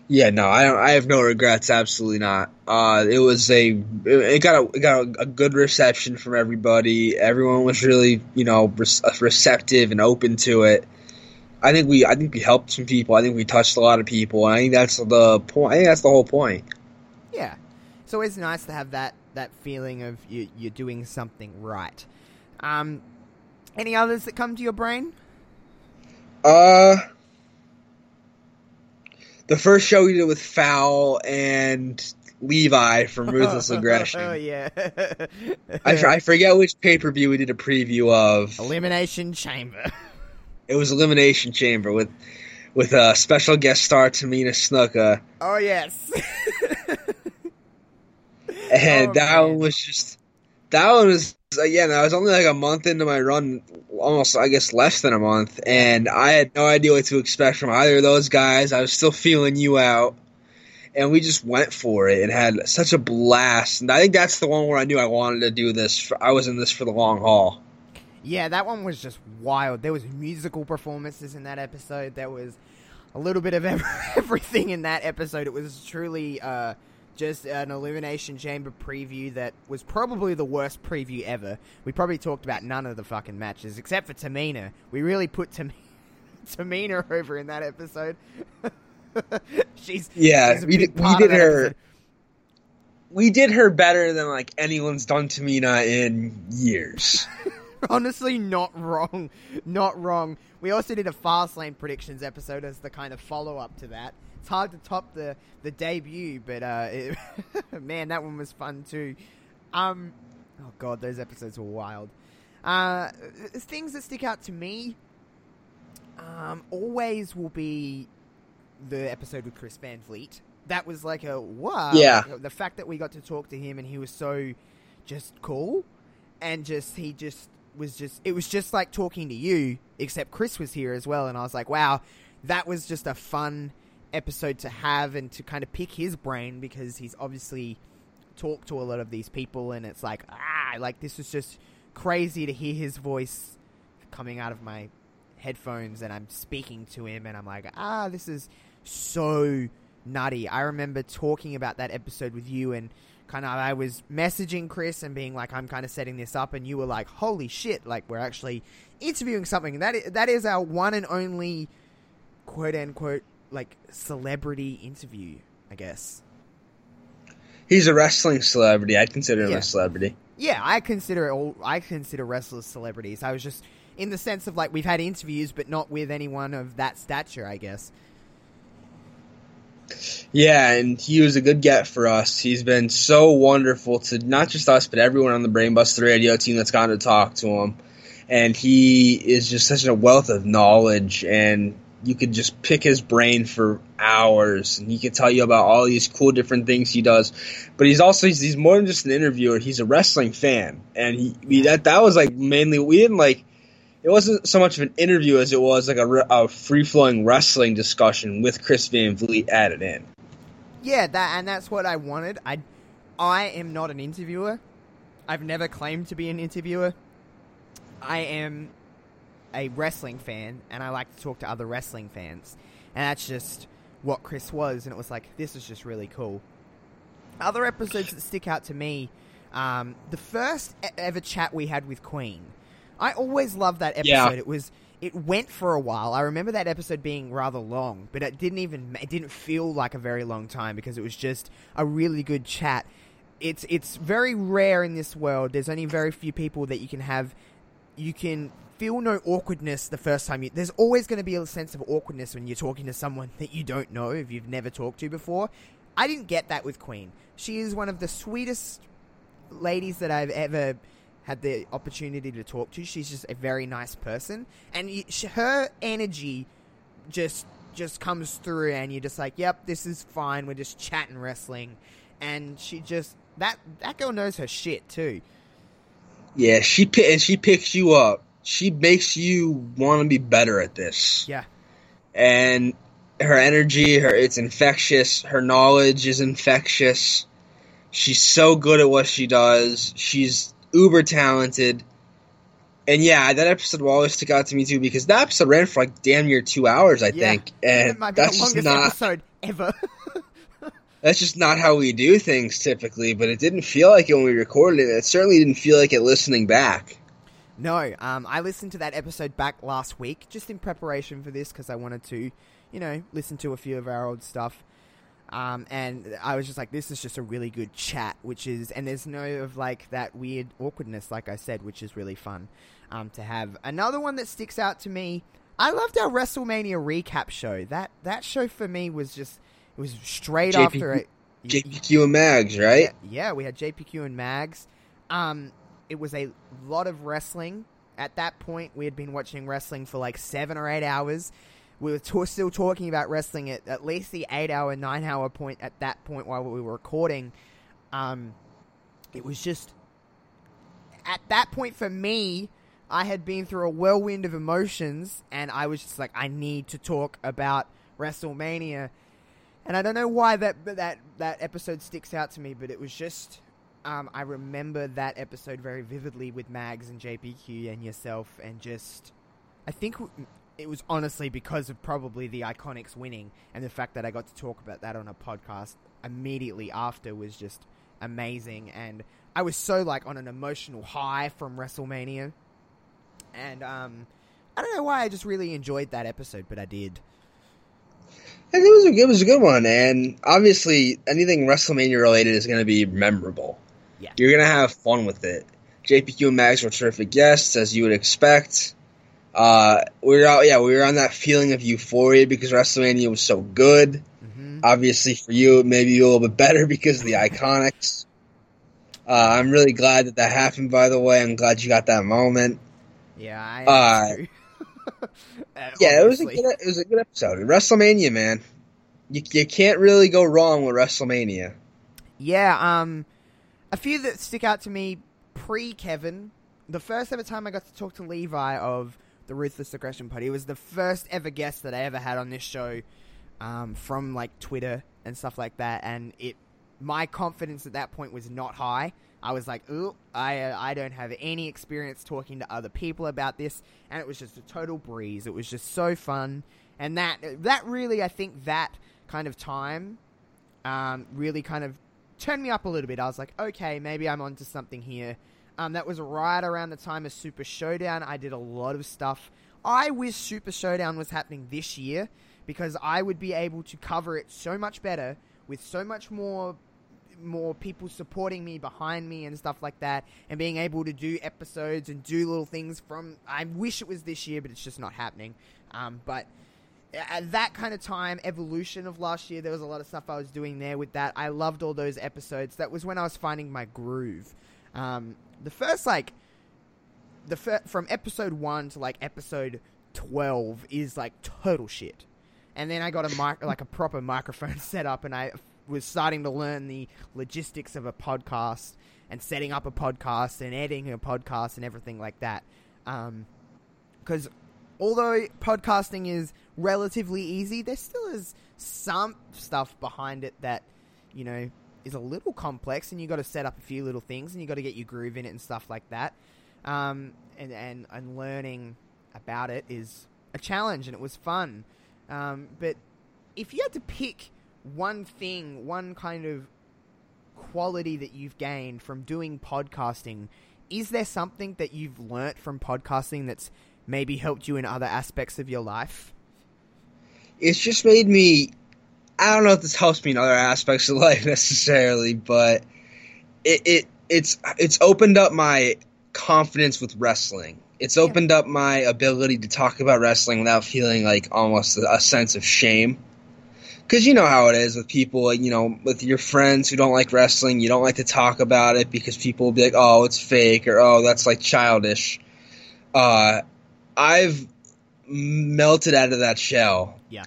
Yeah, no, I don't, I have no regrets, absolutely not. Uh, it was a, it got, a, it got a, a good reception from everybody. Everyone was really, you know, re- receptive and open to it. I think we, I think we helped some people. I think we touched a lot of people. And I think that's the point. I think that's the whole point. Yeah. It's always nice to have that, that feeling of you, you're doing something right. Um, any others that come to your brain? Uh, the first show we did with Fowl and Levi from Ruthless Aggression. Oh, yeah. I, I forget which pay-per-view we did a preview of. Elimination Chamber. It was Elimination Chamber with with uh, special guest star Tamina Snuka. Oh, yes. And oh, that man. one was just... That one was... Again, I was only like a month into my run, almost, I guess, less than a month, and I had no idea what to expect from either of those guys. I was still feeling you out, and we just went for it and had such a blast. And I think that's the one where I knew I wanted to do this. For, I was in this for the long haul. Yeah, that one was just wild. There was musical performances in that episode. There was a little bit of everything in that episode. It was truly... Uh, Just an Elimination Chamber preview that was probably the worst preview ever. We probably talked about none of the fucking matches, except for Tamina. We really put Tam- Tamina over in that episode. she's Yeah, she's a we, big did, part we did of her... Episode. We did her better than, like, anyone's done Tamina in years. Honestly, not wrong. Not wrong. We also did a Fastlane predictions episode as the kind of follow-up to that. It's hard to top the, the debut, but, uh, it, man, that one was fun, too. Um, oh, God, those episodes were wild. Uh, things that stick out to me um, always will be the episode with Chris Van Vliet. That was like a, wow. Yeah. The fact that we got to talk to him and he was so just cool and just, he just was just, it was just like talking to you, except Chris was here as well. And I was like, wow, that was just a fun episode to have and to kind of pick his brain, because he's obviously talked to a lot of these people, and it's like, ah, like this is just crazy to hear his voice coming out of my headphones and I'm speaking to him and I'm like, ah, this is so nutty. I remember talking about that episode with you, and kind of I was messaging Chris and being like, I'm kind of setting this up, and you were like, holy shit, like we're actually interviewing something. That is, that is our one and only quote unquote like celebrity interview, I guess. He's a wrestling celebrity. I consider him yeah. a celebrity. Yeah, I consider all. I consider wrestlers celebrities. I was just in the sense of like we've had interviews, but not with anyone of that stature, I guess. Yeah, and he was a good get for us. He's been so wonderful to not just us, but everyone on the Brainbuster Radio team that's gotten to talk to him. And he is just such a wealth of knowledge, and you could just pick his brain for hours, and he could tell you about all these cool different things he does. But he's also he's, he's more than just an interviewer. He's a wrestling fan, and he, he that that was like mainly we didn't like. It wasn't so much of an interview as it was like a, a free flowing wrestling discussion with Chris Van Vliet added in. Yeah, that and that's what I wanted. I I am not an interviewer. I've never claimed to be an interviewer. I am a wrestling fan, and I like to talk to other wrestling fans, and that's just what Chris was, and it was like, this is just really cool. Other episodes that stick out to me, um, the first ever chat we had with Queen, I always loved that episode. Yeah. It was, it went for a while. I remember that episode being rather long, but it didn't even, it didn't feel like a very long time, because it was just a really good chat. It's, it's very rare in this world. There's only very few people that you can have, you can feel no awkwardness the first time. You, there's always going to be a sense of awkwardness when you're talking to someone that you don't know, if you've never talked to before. I didn't get that with Queen. She is one of the sweetest ladies that I've ever had the opportunity to talk to. She's just a very nice person, and you, she, her energy just just comes through, and you're just like, yep, this is fine. We're just chatting wrestling, and she just that that girl knows her shit too. Yeah, she and she picks you up. She makes you want to be better at this. Yeah. And her energy, her it's infectious. Her knowledge is infectious. She's so good at what she does. She's uber talented. And yeah, that episode will always stick out to me too, because that episode ran for like damn near two hours, I yeah. think. And it might be that's the longest not, episode ever. That's just not how we do things typically, but it didn't feel like it when we recorded it. It certainly didn't feel like it listening back. No, um, I listened to that episode back last week, just in preparation for this, because I wanted to, you know, listen to a few of our old stuff. Um, and I was just like, this is just a really good chat, which is, and there's no of like that weird awkwardness, like I said, which is really fun um, to have. Another one that sticks out to me, I loved our WrestleMania recap show. That that show for me was just, it was straight J P, after it. J P Q and Mags, right? Yeah, yeah, we had J P Q and Mags. Um, it was a lot of wrestling. At that point, we had been watching wrestling for like seven or eight hours. We were t- still talking about wrestling at at least the eight-hour, nine-hour point at that point while we were recording. Um, it was just... At that point, for me, I had been through a whirlwind of emotions, and I was just like, I need to talk about WrestleMania. And I don't know why that that, that episode sticks out to me, but it was just... Um, I remember that episode very vividly with Mags and J P Q and yourself, and just... I think... W- It was honestly because of probably the Iconics winning, and the fact that I got to talk about that on a podcast immediately after was just amazing. And I was so like on an emotional high from WrestleMania. And um, I don't know why I just really enjoyed that episode, but I did. And it was a, it was a good one. And obviously anything WrestleMania related is going to be memorable. Yeah. You're going to have fun with it. J P Q and Max were terrific guests, as you would expect. Uh, we were out, yeah, we were on that feeling of euphoria because WrestleMania was so good. Mm-hmm. Obviously, for you, maybe a little bit better because of the Iconics. Uh, I'm really glad that that happened. By the way, I'm glad you got that moment. Yeah, I uh, am too. Yeah, it was a good, it was a good episode. WrestleMania, man, you you can't really go wrong with WrestleMania. Yeah, um, a few that stick out to me pre Kevin. The first ever time I got to talk to Levi of the Ruthless Aggression Party. It was the first ever guest that I ever had on this show um, from like Twitter and stuff like that, and it my confidence at that point was not high. I was like, ooh, I uh, I don't have any experience talking to other people about this, and it was just a total breeze. It was just so fun, and that that really, I think that kind of time um, really kind of turned me up a little bit. I was like, okay, maybe I'm onto something here. Um, that was right around the time of Super Showdown. I did a lot of stuff. I wish Super Showdown was happening this year because I would be able to cover it so much better with so much more more people supporting me, behind me and stuff like that, and being able to do episodes and do little things from... I wish it was this year, but it's just not happening. Um, but at that kind of time, Evolution of last year, there was a lot of stuff I was doing there with that. I loved all those episodes. That was when I was finding my groove. Um... The first, like, the fir- from episode one to, like, episode twelve is, like, total shit. And then I got a mic, like, a proper microphone set up, and I was starting to learn the logistics of a podcast and setting up a podcast and editing a podcast and everything like that. Um, 'cause although podcasting is relatively easy, there still is some stuff behind it that, you know... is a little complex, and you got to set up a few little things, and you got to get your groove in it and stuff like that. Um, and, and, and learning about it is a challenge, and it was fun. Um, but if you had to pick one thing, one kind of quality that you've gained from doing podcasting, is there something that you've learnt from podcasting that's maybe helped you in other aspects of your life? It's just made me... I don't know if this helps me in other aspects of life necessarily, but it, it it's it's opened up my confidence with wrestling. It's opened up my ability to talk about wrestling without feeling like almost a sense of shame. Because you know how it is with people, like, you know, with your friends who don't like wrestling, you don't like to talk about it because people will be like, oh, it's fake, or oh, that's like childish. Uh, I've melted out of that shell. Yeah.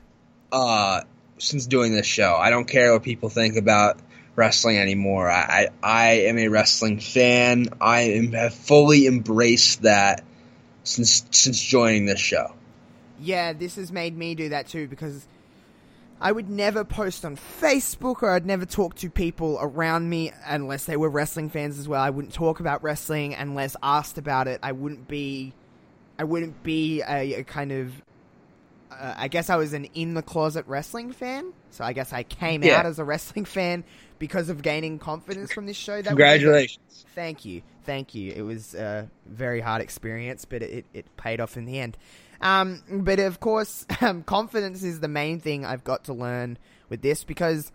Uh... Since doing this show, I don't care what people think about wrestling anymore. I I, I am a wrestling fan. I am, have fully embraced that since since joining this show. Yeah, this has made me do that too, because I would never post on Facebook, or I'd never talk to people around me unless they were wrestling fans as well. I wouldn't talk about wrestling unless asked about it. I wouldn't be I wouldn't be a, a kind of Uh, I guess I was an in-the-closet wrestling fan, so I guess I came yeah. out as a wrestling fan because of gaining confidence from this show. That Congratulations. Was, thank you. Thank you. It was a very hard experience, but it, it paid off in the end. Um, but, of course, um, confidence is the main thing I've got to learn with this, because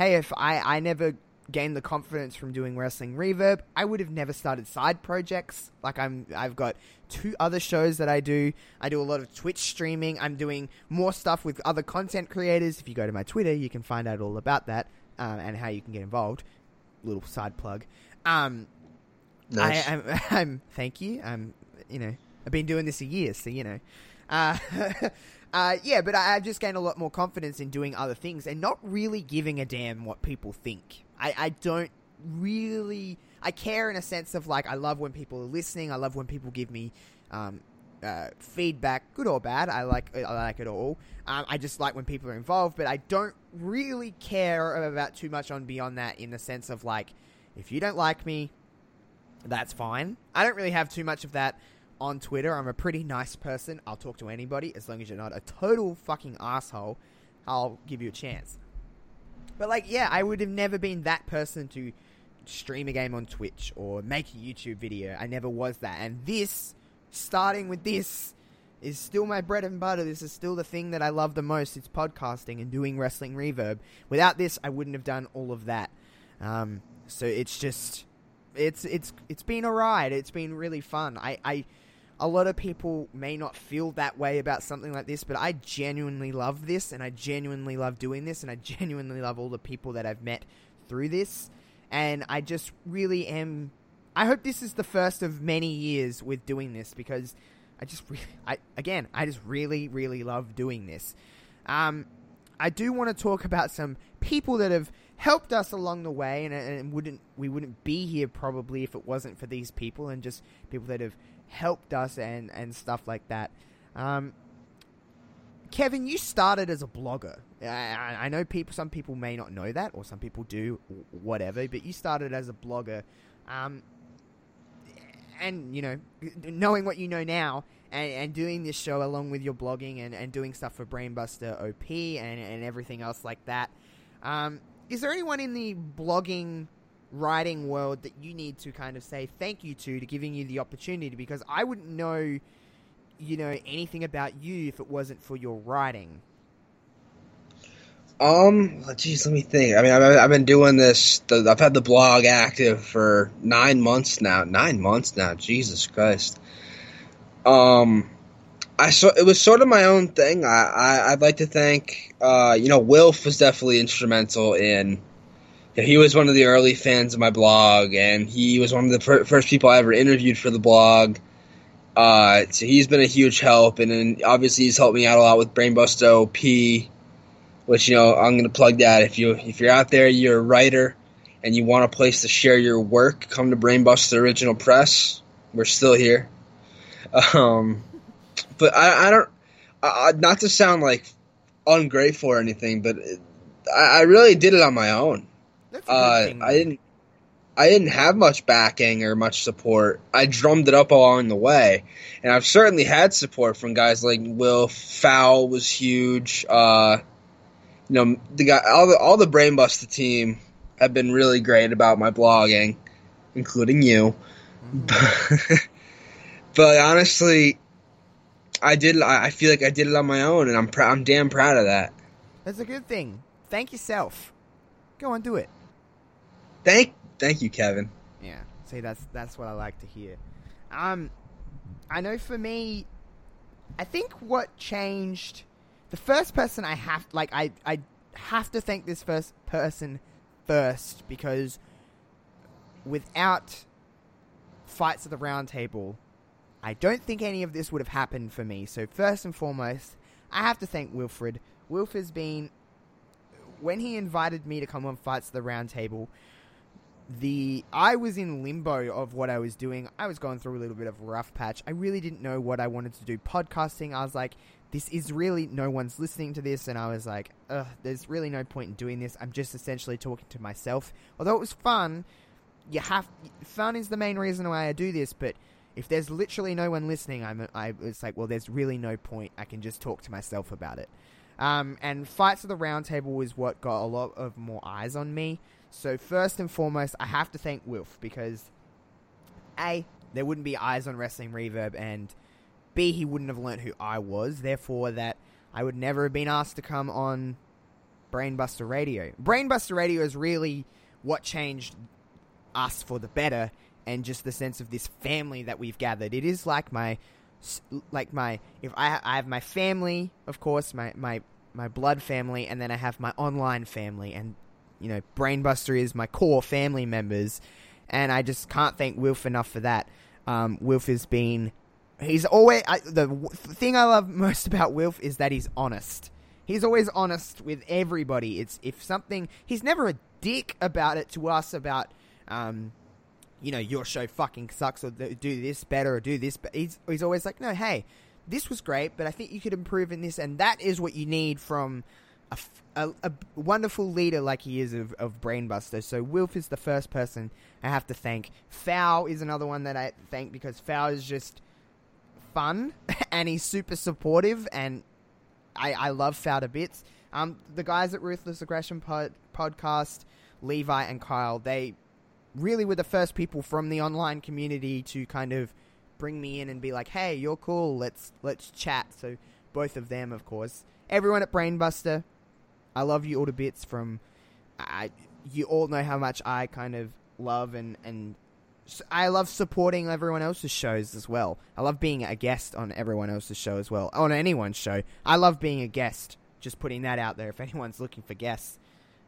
hey, if I, I never gained the confidence from doing Wrestling Reverb, I would have never started side projects. Like, I'm, I've got two other shows that I do. I do a lot of Twitch streaming. I'm doing more stuff with other content creators. If you go to my Twitter, you can find out all about that um, and how you can get involved. Little side plug. Um, nice. I, I'm, I'm, thank you. I'm, you know, I've been doing this a year, so, you know. Uh, uh, yeah, but I, I've just gained a lot more confidence in doing other things and not really giving a damn what people think. I, I don't really... I care in a sense of, like, I love when people are listening. I love when people give me um, uh, feedback, good or bad. I like I like it all. Um, I just like when people are involved, but I don't really care about too much on beyond that in the sense of, like, if you don't like me, that's fine. I don't really have too much of that on Twitter. I'm a pretty nice person. I'll talk to anybody as long as you're not a total fucking asshole. I'll give you a chance. But, like, yeah, I would have never been that person to stream a game on Twitch or make a YouTube video. I never was that. And this, starting with this, is still my bread and butter. This is still the thing that I love the most. It's podcasting and doing Wrestling Reverb. Without this, I wouldn't have done all of that. Um, so it's just, it's it's it's been a ride. It's been really fun. I, I a lot of people may not feel that way about something like this, but I genuinely love this, and I genuinely love doing this, and I genuinely love all the people that I've met through this. And I just really am... I hope this is the first of many years with doing this, because I just... Re- I Again, I just really, really love doing this. Um, I do want to talk about some people that have helped us along the way, and, and wouldn't we wouldn't be here probably if it wasn't for these people, and just people that have helped us and, and stuff like that. Um, Kevin, you started as a blogger. I, I know people. Some people may not know that, or some people do, whatever, but you started as a blogger. Um, and, you know, knowing what you know now and, and doing this show along with your blogging and, and doing stuff for Brainbuster O P and, and everything else like that. Um, is there anyone in the blogging, writing world that you need to kind of say thank you to, to giving you the opportunity? Because I wouldn't know... you know, anything about you if it wasn't for your writing? Um, geez, let me think. I mean, I've, I've been doing this, the, I've had the blog active for nine months now. Nine months now, Jesus Christ. Um, I so, it was sort of my own thing. I, I, I'd like to thank, uh, you know, Wilf was definitely instrumental in, you know, he was one of the early fans of my blog, and he was one of the per- first people I ever interviewed for the blog. Uh, so he's been a huge help, and then obviously he's helped me out a lot with Brainbuster O P, which, you know, I'm going to plug that. If, you, if you're out there, you're a writer, and you want a place to share your work, come to Brainbuster Original Press. We're still here. Um, but I, I don't I, – not to sound, like, ungrateful or anything, but it, I, I really did it on my own. That's a good thing. Uh, I didn't – I didn't have much backing or much support. I drummed it up along the way. And I've certainly had support from guys like Will. Fowl was huge. Uh, you know, the guy, all the, all the Brainbuster team have been really great about my blogging, including you. Mm-hmm. But honestly, I did. I feel like I did it on my own, and I'm pr- I'm damn proud of that. That's a good thing. Thank yourself. Go on, do it. Thank Thank you, Kevin. Yeah. See, that's that's what I like to hear. Um, I know for me, I think what changed, the first person I have, like, I, I have to thank this first person first, because without Fights of the Roundtable, I don't think any of this would have happened for me. So first and foremost, I have to thank Wilfred. Wilfred's been, when he invited me to come on Fights of the Roundtable, The I was in limbo of what I was doing. I was going through a little bit of a rough patch. I really didn't know what I wanted to do. Podcasting, I was like, this is really, no one's listening to this. And I was like, ugh, there's really no point in doing this. I'm just essentially talking to myself. Although it was fun, you have fun is the main reason why I do this. But if there's literally no one listening, I'm I it's like, well, there's really no point. I can just talk to myself about it. Um, and Fights of the Roundtable was what got a lot of more eyes on me. So first and foremost, I have to thank Wilf, because A, there wouldn't be eyes on Wrestling Reverb, and B, he wouldn't have learnt who I was. Therefore, that I would never have been asked to come on Brainbuster Radio. Brainbuster Radio is really what changed us for the better, and just the sense of this family that we've gathered. It is like my, like my, if I, I have my family, of course, my, my, my blood family, and then I have my online family, and, you know, Brainbuster is my core family members, and I just can't thank Wilf enough for that. Um, Wilf has been, he's always, I, the w- thing I love most about Wilf is that he's honest. He's always honest with everybody. It's if something, he's never a dick about it to us about, um, you know, your show fucking sucks, or do this better, or do this. But he's, he's always like, no, hey, this was great, but I think you could improve in this. And that is what you need from a, a, a wonderful leader like he is of, of Brainbuster. So Wilf is the first person I have to thank. Fowl is another one that I thank, because Fowl is just fun and he's super supportive, and I, I love Fowl to bits. Um, the guys at Ruthless Aggression pod, Podcast, Levi and Kyle, they really were the first people from the online community to kind of bring me in and be like, hey, you're cool, let's let's chat. So both of them, of course. Everyone at Brainbuster, I love you all to bits. From I, you all know how much I kind of love and, and I love supporting everyone else's shows as well. I love being a guest on everyone else's show as well, on anyone's show. I love being a guest, just putting that out there. If anyone's looking for guests,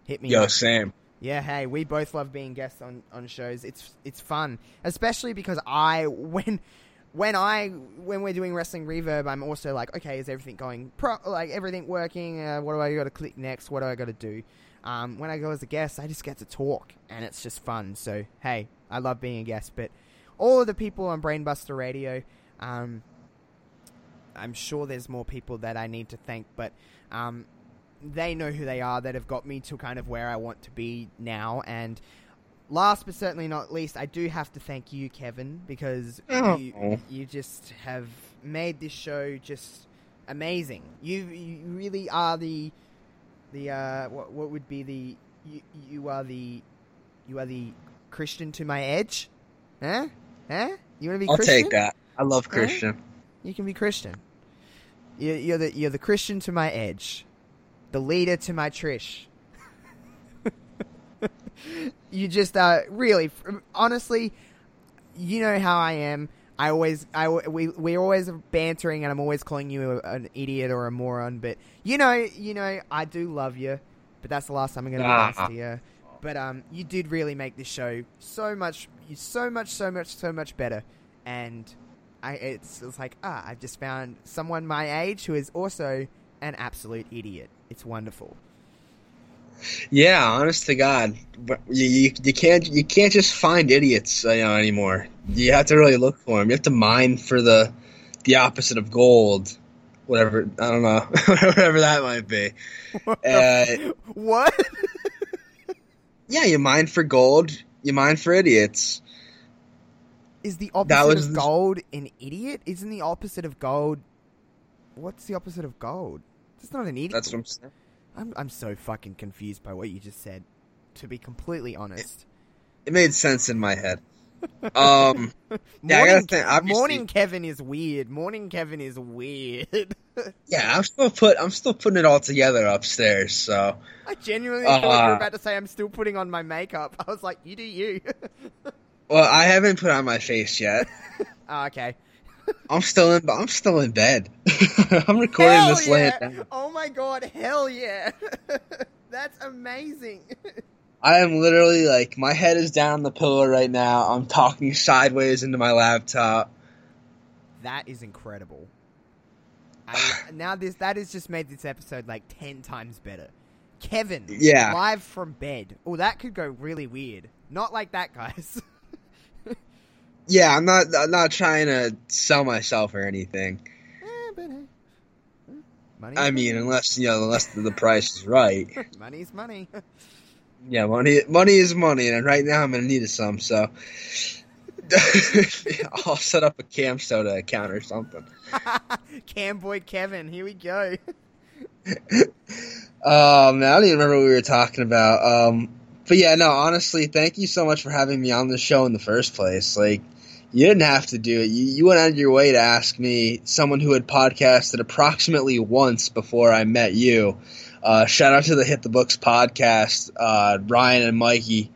hit me Yo, up. Sam. Yeah, hey, we both love being guests on, on shows. It's it's fun, especially because I when when I when we're doing Wrestling Reverb, I'm also like, okay, is everything going pro? Like everything working? Uh, what do I got to click next? What do I got to do? Um, when I go as a guest, I just get to talk, and it's just fun. So hey, I love being a guest. But all of the people on Brainbuster Radio, um, I'm sure there's more people that I need to thank, but um. They know who they are, that have got me to kind of where I want to be now. And last but certainly not least, I do have to thank you, Kevin, because oh. you, you just have made this show just amazing. You you really are the the uh, what what would be the you, you are the you are the Christian to my edge, huh? Huh? You want to be? I'll Christian? Take that. I love Christian. Huh? You can be Christian. You, you're the you're the Christian to my edge. The leader to my Trish. You just uh, really, honestly, you know how I am. I always, I we we're always bantering, and I'm always calling you a, an idiot or a moron. But you know, you know, I do love you. But that's the last time I'm gonna ah. be nice to you. But um, you did really make this show so much, so much, so much, so much better. And I, it's, it's like ah, I've just found someone my age who is also an absolute idiot. It's wonderful. Yeah, honest to God, you, you, you can't you can't just find idiots, you know, anymore. You have to really look for them. You have to mine for the the opposite of gold, whatever. I don't know, whatever that might be. Uh, what? Yeah, you mine for gold. You mine for idiots. Is the opposite of gold an idiot? Isn't the opposite of gold? What's the opposite of gold? It's not an idiot. That's what I'm saying. I'm, I'm so fucking confused by what you just said, to be completely honest. It, it made sense in my head. Um, yeah, morning, I gotta think, morning Kevin is weird. Morning Kevin is weird. Yeah, I'm still put. I'm still putting it all together upstairs. So I genuinely uh, thought you were about to say I'm still putting on my makeup. I was like, you do you. Well, I haven't put on my face yet. Oh, okay. I'm still in. I'm still in bed. I'm recording hell this yeah. late. Oh my God! Hell yeah! That's amazing. I am literally like, my head is down on the pillow right now. I'm talking sideways into my laptop. That is incredible. I, now this that has just made this episode like ten times better. Kevin, yeah, live from bed. Oh, that could go really weird. Not like that, guys. Yeah, I'm not. I'm not trying to sell myself or anything. Eh, but, eh, money I mean, money. unless you know, unless the price is right. Money's money. Yeah, money. Money is money, and right now I'm gonna need some. So I'll set up a Cam Soda account or something. Camboy Kevin, here we go. um, now I don't even remember what we were talking about. Um, but yeah, no, honestly, thank you so much for having me on the show in the first place. Like, you didn't have to do it. You, you went out of your way to ask me, someone who had podcasted approximately once before I met you, Uh, shout out to the Hit the Books podcast, uh, Ryan and Mikey,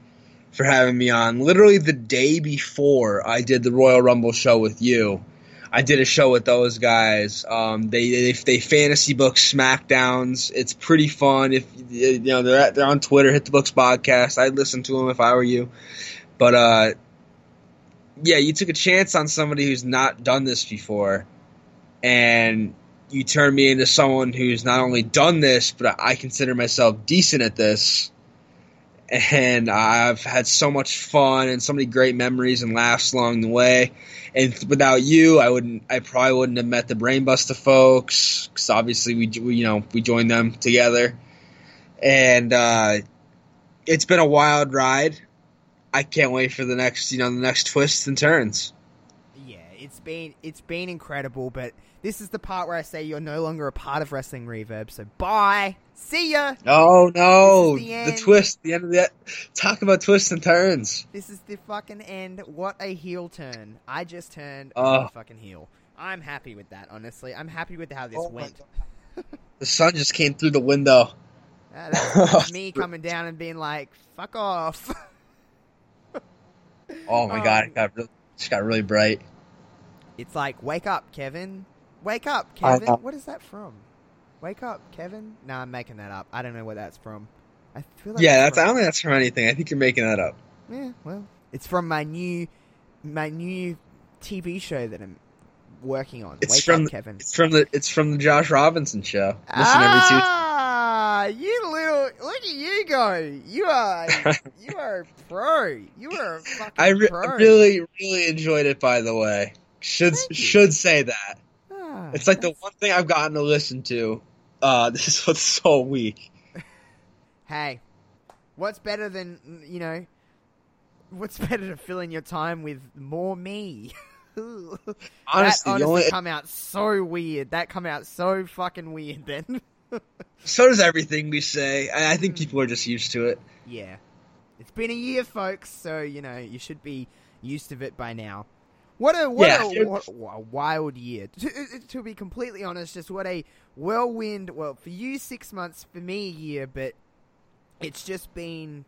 for having me on. Literally the day before I did the Royal Rumble show with you, I did a show with those guys. Um, they, they they fantasy book SmackDowns. It's pretty fun. If you know they're at, they're on Twitter, Hit the Books podcast. I'd listen to them if I were you. But uh, yeah, you took a chance on somebody who's not done this before, and you turned me into someone who's not only done this, but I consider myself decent at this. And I've had so much fun and so many great memories and laughs along the way. And without you, I wouldn't. I probably wouldn't have met the Brainbuster folks, because obviously we, you know, we joined them together. And uh, it's been a wild ride. I can't wait for the next, you know, the next twists and turns. Yeah, it's been it's been incredible. But this is the part where I say you're no longer a part of Wrestling Reverb. So bye. See ya! Oh, no! The, the twist, the end of the... Talk about twists and turns. This is the fucking end. What a heel turn. I just turned oh. a fucking heel. I'm happy with that, honestly. I'm happy with how this oh went. The sun just came through the window. Uh, that's me coming down and being like, fuck off. oh, my um, God. It got, really, it just got really bright. It's like, wake up, Kevin. Wake up, Kevin. What is that from? Wake up, Kevin? Nah, I'm making that up. I don't know where that's from. I feel like yeah, that's, that's I don't think that's from anything. I think you're making that up. Yeah, well, it's from my new, my new T V show that I'm working on. It's Wake from up, Kevin. It's from the it's from the Josh Robinson show. Listen ah, every Tuesday. You little look at you go. You are you are a pro. You are a fucking I re- pro. I really really enjoyed it. By the way, should Thank should you. say that. Ah, it's like that's... the one thing I've gotten to listen to. Uh, this was so weak. Hey, what's better than, you know, what's better than filling your time with more me? honestly, that honestly only... come out so weird. That come out so fucking weird then. So does everything we say. I, I think people are just used to it. Yeah. It's been a year, folks, so, you know, you should be used to it by now. What a what, yeah, a what a wild year. To, to be completely honest, just what a whirlwind. Well, for you, six months. For me, a year. But it's just been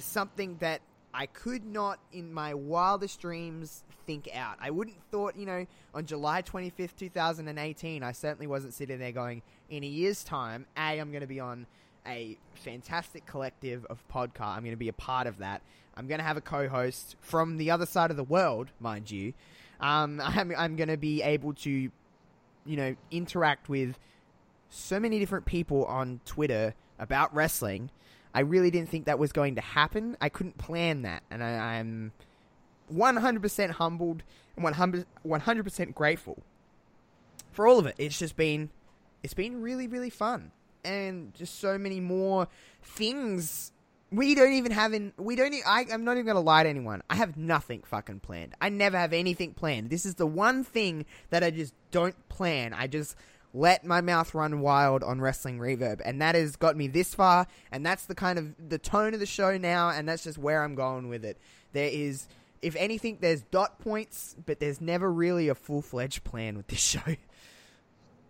something that I could not, in my wildest dreams, think out. I wouldn't thought, you know, on July twenty-fifth, twenty eighteen, I certainly wasn't sitting there going, in a year's time, A, I'm going to be on a fantastic collective of podcast. I'm going to be a part of that. I'm going to have a co-host from the other side of the world, mind you. Um, I'm, I'm going to be able to, you know, interact with so many different people on Twitter about wrestling. I really didn't think that was going to happen. I couldn't plan that. And I, I'm one hundred percent humbled and one hundred percent grateful for all of it. It's just been, it's been really, really fun. And just so many more things. We don't even have in. We don't. E- I, I'm not even going to lie to anyone. I have nothing fucking planned. I never have anything planned. This is the one thing that I just don't plan. I just let my mouth run wild on Wrestling Reverb, and that has got me this far. And that's the kind of the tone of the show now, and that's just where I'm going with it. There is, if anything, there's dot points, but there's never really a full fledged plan with this show.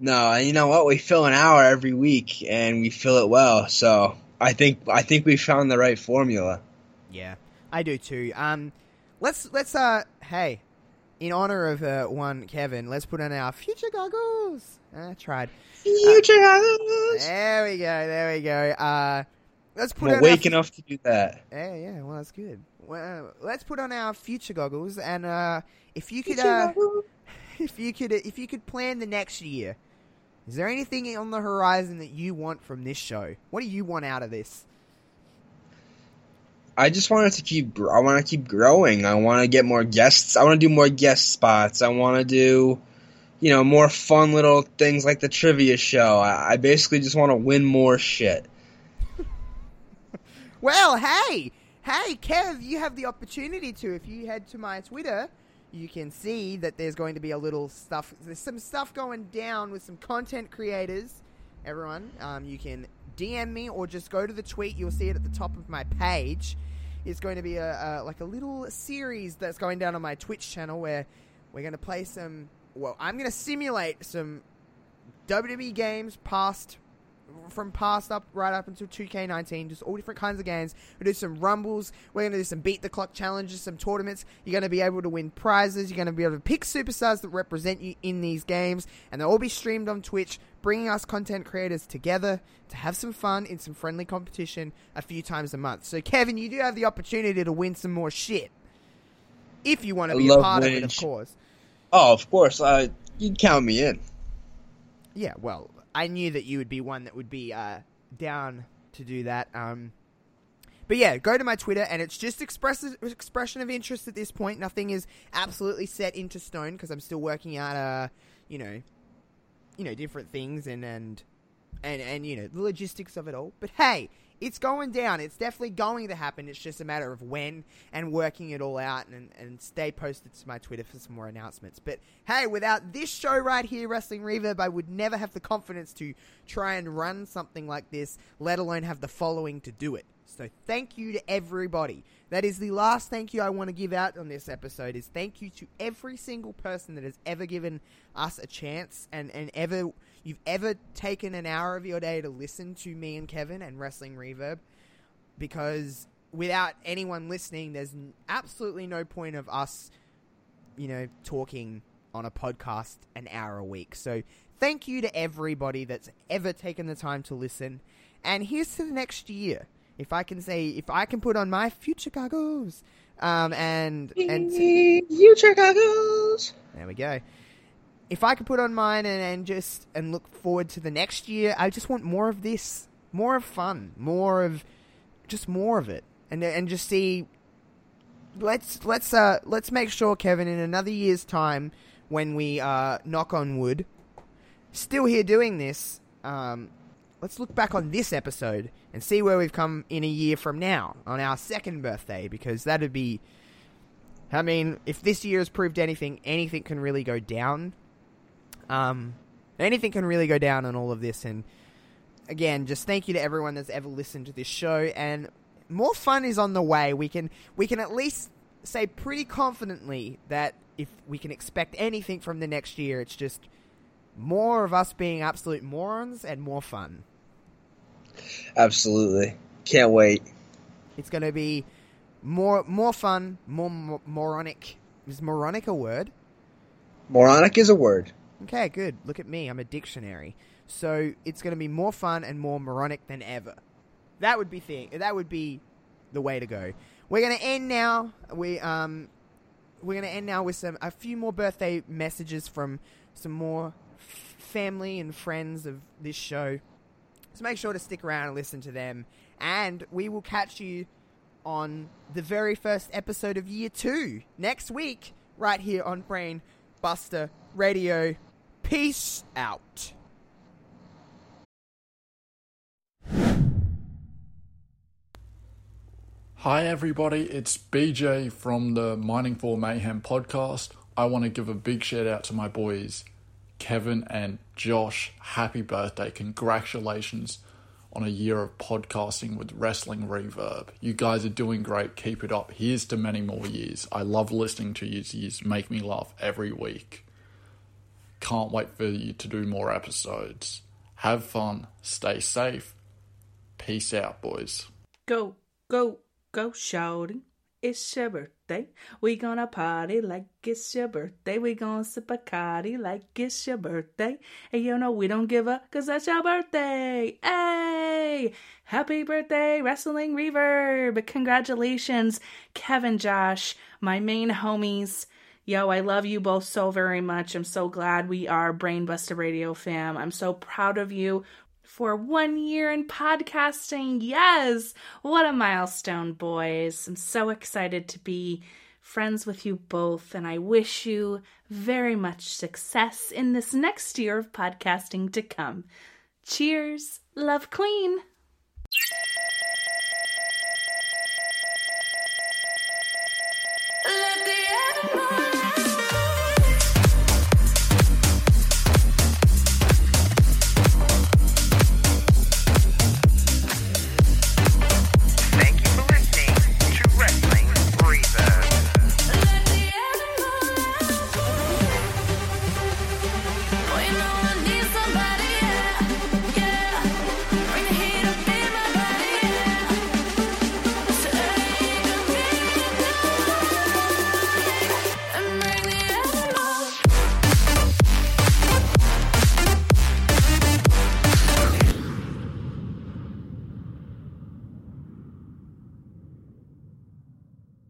No, and you know what? We fill an hour every week, and we fill it well. So. I think I think we found the right formula. Yeah, I do too. Um, let's let's uh, hey, in honor of uh, one Kevin, let's put on our future goggles. I tried future uh, goggles. There we go. There we go. Uh, let's put I'm on awake our, enough to do that. Yeah, yeah. Well, that's good. Well, let's put on our future goggles, and uh, if you could, uh, if you could, if you could plan the next year. Is there anything on the horizon that you want from this show? What do you want out of this? I just want it to keep. I want to keep growing. I want to get more guests. I want to do more guest spots. I want to do, you know, more fun little things like the trivia show. I, I basically just want to win more shit. Well, hey, hey, Kev, you have the opportunity to. If you head to my Twitter, you can see that there's going to be a little stuff. There's some stuff going down with some content creators. Everyone, um, you can D M me or just go to the tweet. You'll see it at the top of my page. It's going to be a, a like a little series that's going down on my Twitch channel where we're going to play some. Well, I'm going to simulate some W W E games past from past up right up until two K nineteen, just all different kinds of games. We'll do some rumbles. We're going to do some beat the clock challenges, some tournaments. You're going to be able to win prizes. You're going to be able to pick superstars that represent you in these games, and they'll all be streamed on Twitch, bringing us content creators together to have some fun in some friendly competition a few times a month. So, Kevin, you do have the opportunity to win some more shit if you want to be a part of it, of course. Oh, of course. Uh, you can count me in. Yeah, well, I knew that you would be one that would be uh, down to do that. Um, but yeah, go to my Twitter, and it's just express- expression of interest at this point. Nothing is absolutely set into stone because I'm still working out, uh, you know, you know, different things and, and and and you know the logistics of it all. But hey, it's going down. It's definitely going to happen. It's just a matter of when and working it all out, and, and stay posted to my Twitter for some more announcements. But hey, without this show right here, Wrestling Reverb, I would never have the confidence to try and run something like this, let alone have the following to do it. So thank you to everybody. That is the last thank you I want to give out on this episode, is thank you to every single person that has ever given us a chance, and, and ever you've ever taken an hour of your day to listen to me and Kevin and Wrestling Reverb, because without anyone listening, there's absolutely no point of us, you know, talking on a podcast an hour a week. So thank you to everybody that's ever taken the time to listen. And here's to the next year. If I can say, if I can put on my future goggles, um, and, and future goggles, there we go. If I could put on mine and, and just, and look forward to the next year, I just want more of this, more of fun, more of just more of it. And, and just see, let's, let's, uh, let's make sure, Kevin, in another year's time, when we, uh, knock on wood, still here doing this, um, let's look back on this episode and see where we've come in a year from now, on our second birthday, because that'd be, I mean, if this year has proved anything, anything can really go down. Um, anything can really go down on all of this. And again, just thank you to everyone that's ever listened to this show, and more fun is on the way. We can, we can at least say pretty confidently that if we can expect anything from the next year, it's just more of us being absolute morons and more fun. Absolutely. Can't wait. It's going to be more more fun, more mor- moronic. Is moronic a word? Moronic is a word. Okay, good. Look at me. I'm a dictionary. So it's going to be more fun and more moronic than ever. That would be thing. That would be the way to go. We're going to end now. We um we're going to end now with some a few more birthday messages from some more family and friends of this show. So make sure to stick around and listen to them. And we will catch you on the very first episode of year two next week, right here on Brainbuster Radio. Peace out. Hi everybody, it's B J from the Mining for Mayhem podcast. I want to give a big shout out to my boys, Kevin and Josh. Happy birthday. Congratulations on a year of podcasting with Wrestling Reverb. You guys are doing great. Keep it up. Here's to many more years. I love listening to you. You make me laugh every week. Can't wait for you to do more episodes. Have fun. Stay safe. Peace out, boys. Go, go, go shouting. It's your birthday. We gonna party like it's your birthday. We gonna sip a Bacardi like it's your birthday. And you know we don't give up, cause that's your birthday. Hey! Happy birthday, Wrestling Reverb! Congratulations, Kevin, Josh, my main homies. Yo, I love you both so very much. I'm so glad we are Brainbuster Radio fam. I'm so proud of you for one year in podcasting. Yes! What a milestone, boys. I'm so excited to be friends with you both, and I wish you very much success in this next year of podcasting to come. Cheers. Love, Queen.